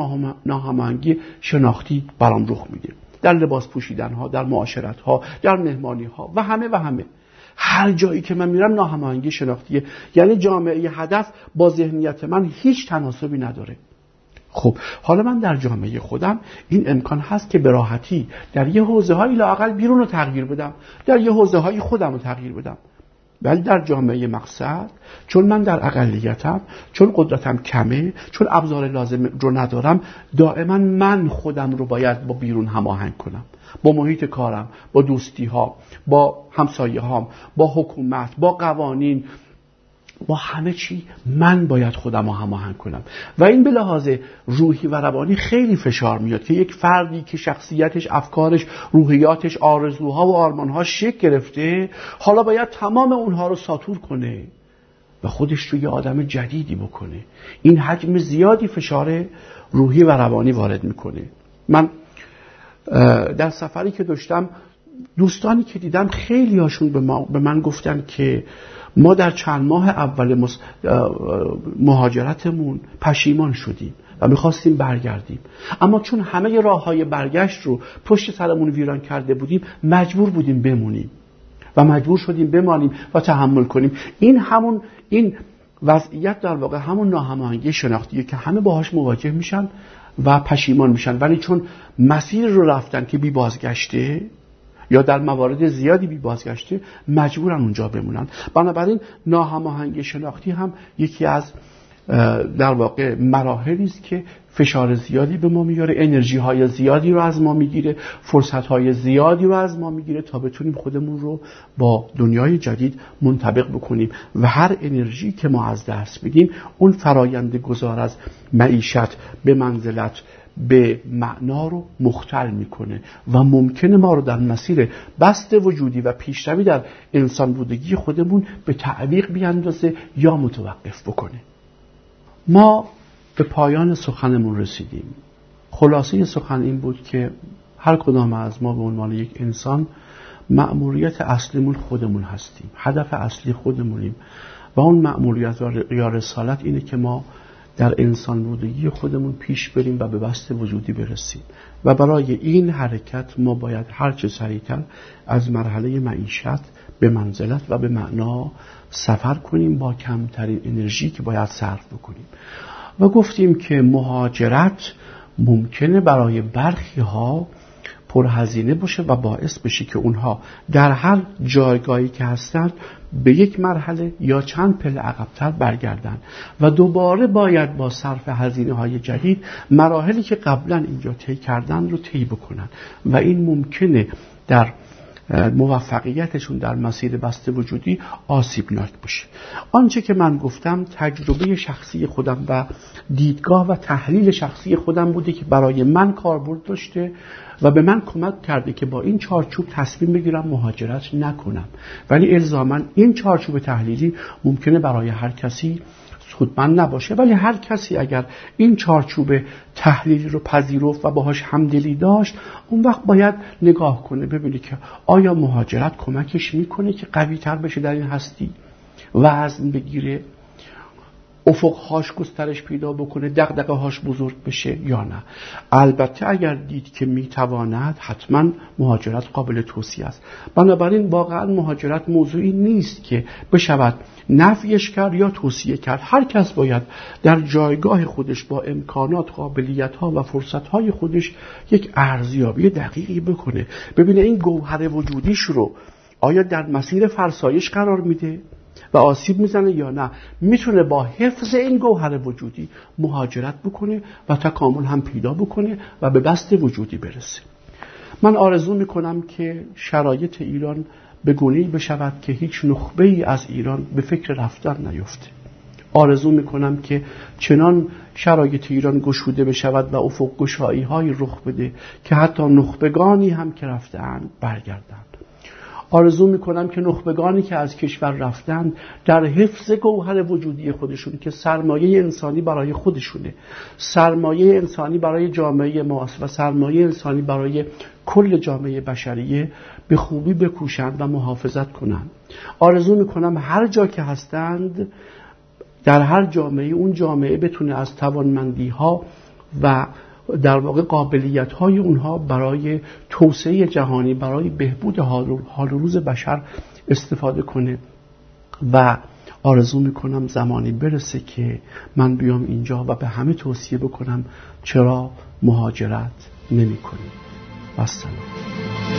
ناهماهنگی شناختی برام رخ میده. در لباس پوشیدن‌ها، در معاشرت‌ها، در مهمانی‌ها و همه و همه هر جایی که من میرم ناهماهنگی شناختیه. یعنی جامعه هدف با ذهنیت من هیچ تناسبی نداره. خب حالا من در جامعه خودم این امکان هست که به راحتی در یه حوزه هایی لااقل بیرون رو تغییر بدم، در یه حوزه هایی خودم رو تغییر بدم. ولی در جامعه مقصد، چون من در اقلیتم، چون قدرتم کمه، چون ابزار لازم رو ندارم، دائما من خودم رو باید با بیرون هماهنگ کنم، با محیط کارم، با دوستی ها، با همسایه هام، با حکومت، با قوانین، با همه چی من باید خودم رو هماهنگ کنم. و این به لحاظ روحی و روانی خیلی فشار میاد که یک فردی که شخصیتش، افکارش، روحیاتش، آرزوها و آرمانها شکل گرفته، حالا باید تمام اونها رو ساتور کنه و خودش رو یه آدم جدیدی بکنه. این حجم زیادی فشار روحی و روانی وارد میکنه. من در سفری که داشتم دوستانی که دیدم خیلی هاشون به, ما، به من گفتن که ما در چند ماه اول مهاجرتمون پشیمان شدیم و میخواستیم برگردیم، اما چون همه راه های برگشت رو پشت سرمون ویران کرده بودیم مجبور بودیم بمونیم. و مجبور شدیم بمانیم و تحمل کنیم. این همون این وضعیت در واقع همون ناهماهنگی شناختیه که همه باهاش مواجه میشن و پشیمان میشن، ولی چون مسیر رو رفتن که بی بازگشته یا در موارد زیادی بی بازگشته مجبورن اونجا بمونن. بنابراین ناهماهنگی شناختی هم یکی از در واقع مراحلی است که فشار زیادی به ما میاره، انرژی های زیادی رو از ما میگیره، فرصت های زیادی رو از ما میگیره تا بتونیم خودمون رو با دنیای جدید منطبق بکنیم. و هر انرژی که ما از دست میدیم، اون فرایند گذار از معیشت به منزلت به معنا رو مختل میکنه و ممکنه ما رو در مسیر بسط وجودی و پیشروی در انسان بودگی خودمون به تعویق بیاندازه یا متوقف بکنه. ما به پایان سخنمون رسیدیم. خلاصه سخن این بود که هر کدام از ما به عنوان یک انسان مأموریت اصلیمون خودمون هستیم، هدف اصلی خودمونیم و اون مأموریت یا رسالت اینه که ما در انسان بودگی خودمون پیش بریم و به بسط وجودی برسیم و برای این حرکت ما باید هر چه سریعتر از مرحله معیشت به منزلت و به معنا سفر کنیم با کمترین انرژی که باید صرف بکنیم. و گفتیم که مهاجرت ممکنه برای برخی ها پرهزینه باشه و باعث بشه که اونها در هر جایگاهی که هستن به یک مرحله یا چند پله عقب‌تر برگردن و دوباره باید با صرف هزینه‌های جدید مراحلی که قبلا اینجا طی کردن رو طی بکنن و این ممکنه در موفقیتشون در مسیر بسته وجودی آسیبناک باشه. آنچه که من گفتم تجربه شخصی خودم و دیدگاه و تحلیل شخصی خودم بوده که برای من کاربرد داشته و به من کمک کرده که با این چارچوب تصمیم بگیرم مهاجرت نکنم، ولی الزاماً این چارچوب تحلیلی ممکنه برای هر کسی سودمند نباشه، ولی هر کسی اگر این چارچوب تحلیلی رو پذیرفت و باهاش همدلی داشت، اون وقت باید نگاه کنه ببینه که آیا مهاجرت کمکش میکنه که قوی تر بشه در این هستی، وزن بگیره، افقهاش گسترش پیدا بکنه، دغدغه هاش بزرگ بشه یا نه. البته اگر دید که میتواند، حتما مهاجرت قابل توصیه است. بنابراین واقعا مهاجرت موضوعی نیست که بشود نفیش کرد یا توصیه کرد. هر کس باید در جایگاه خودش با امکانات، قابلیت ها و فرصت های خودش یک ارزیابی دقیقی بکنه، ببینه این گوهر وجودیش رو آیا در مسیر فرسایش قرار میده و آسیب میزنه یا نه، میتونه با حفظ این گوهر وجودی مهاجرت بکنه و تکامل هم پیدا بکنه و به بسط وجودی برسه. من آرزو میکنم که شرایط ایران به گونه‌ای بشود که هیچ نخبه‌ای از ایران به فکر رفتن نیفته. آرزو میکنم که چنان شرایط ایران گشوده بشود و افق گشایی های رخ بده که حتی نخبگانی هم که رفتن برگردند. آرزو میکنم که نخبگانی که از کشور رفتن در حفظ گوهر وجودی خودشون که سرمایه انسانی برای خودشونه، سرمایه انسانی برای جامعه ماست و سرمایه انسانی برای کل جامعه بشریه، به خوبی بکوشند و محافظت کنند. آرزو میکنم هر جا که هستند، در هر جامعه، اون جامعه بتونه از توانمندی ها و در واقع قابلیت های اونها برای توسعه جهانی، برای بهبود حال و روز بشر استفاده کنه و آرزو میکنم زمانی برسه که من بیام اینجا و به همه توصیه بکنم چرا مهاجرت نمی کنی. بس سلام.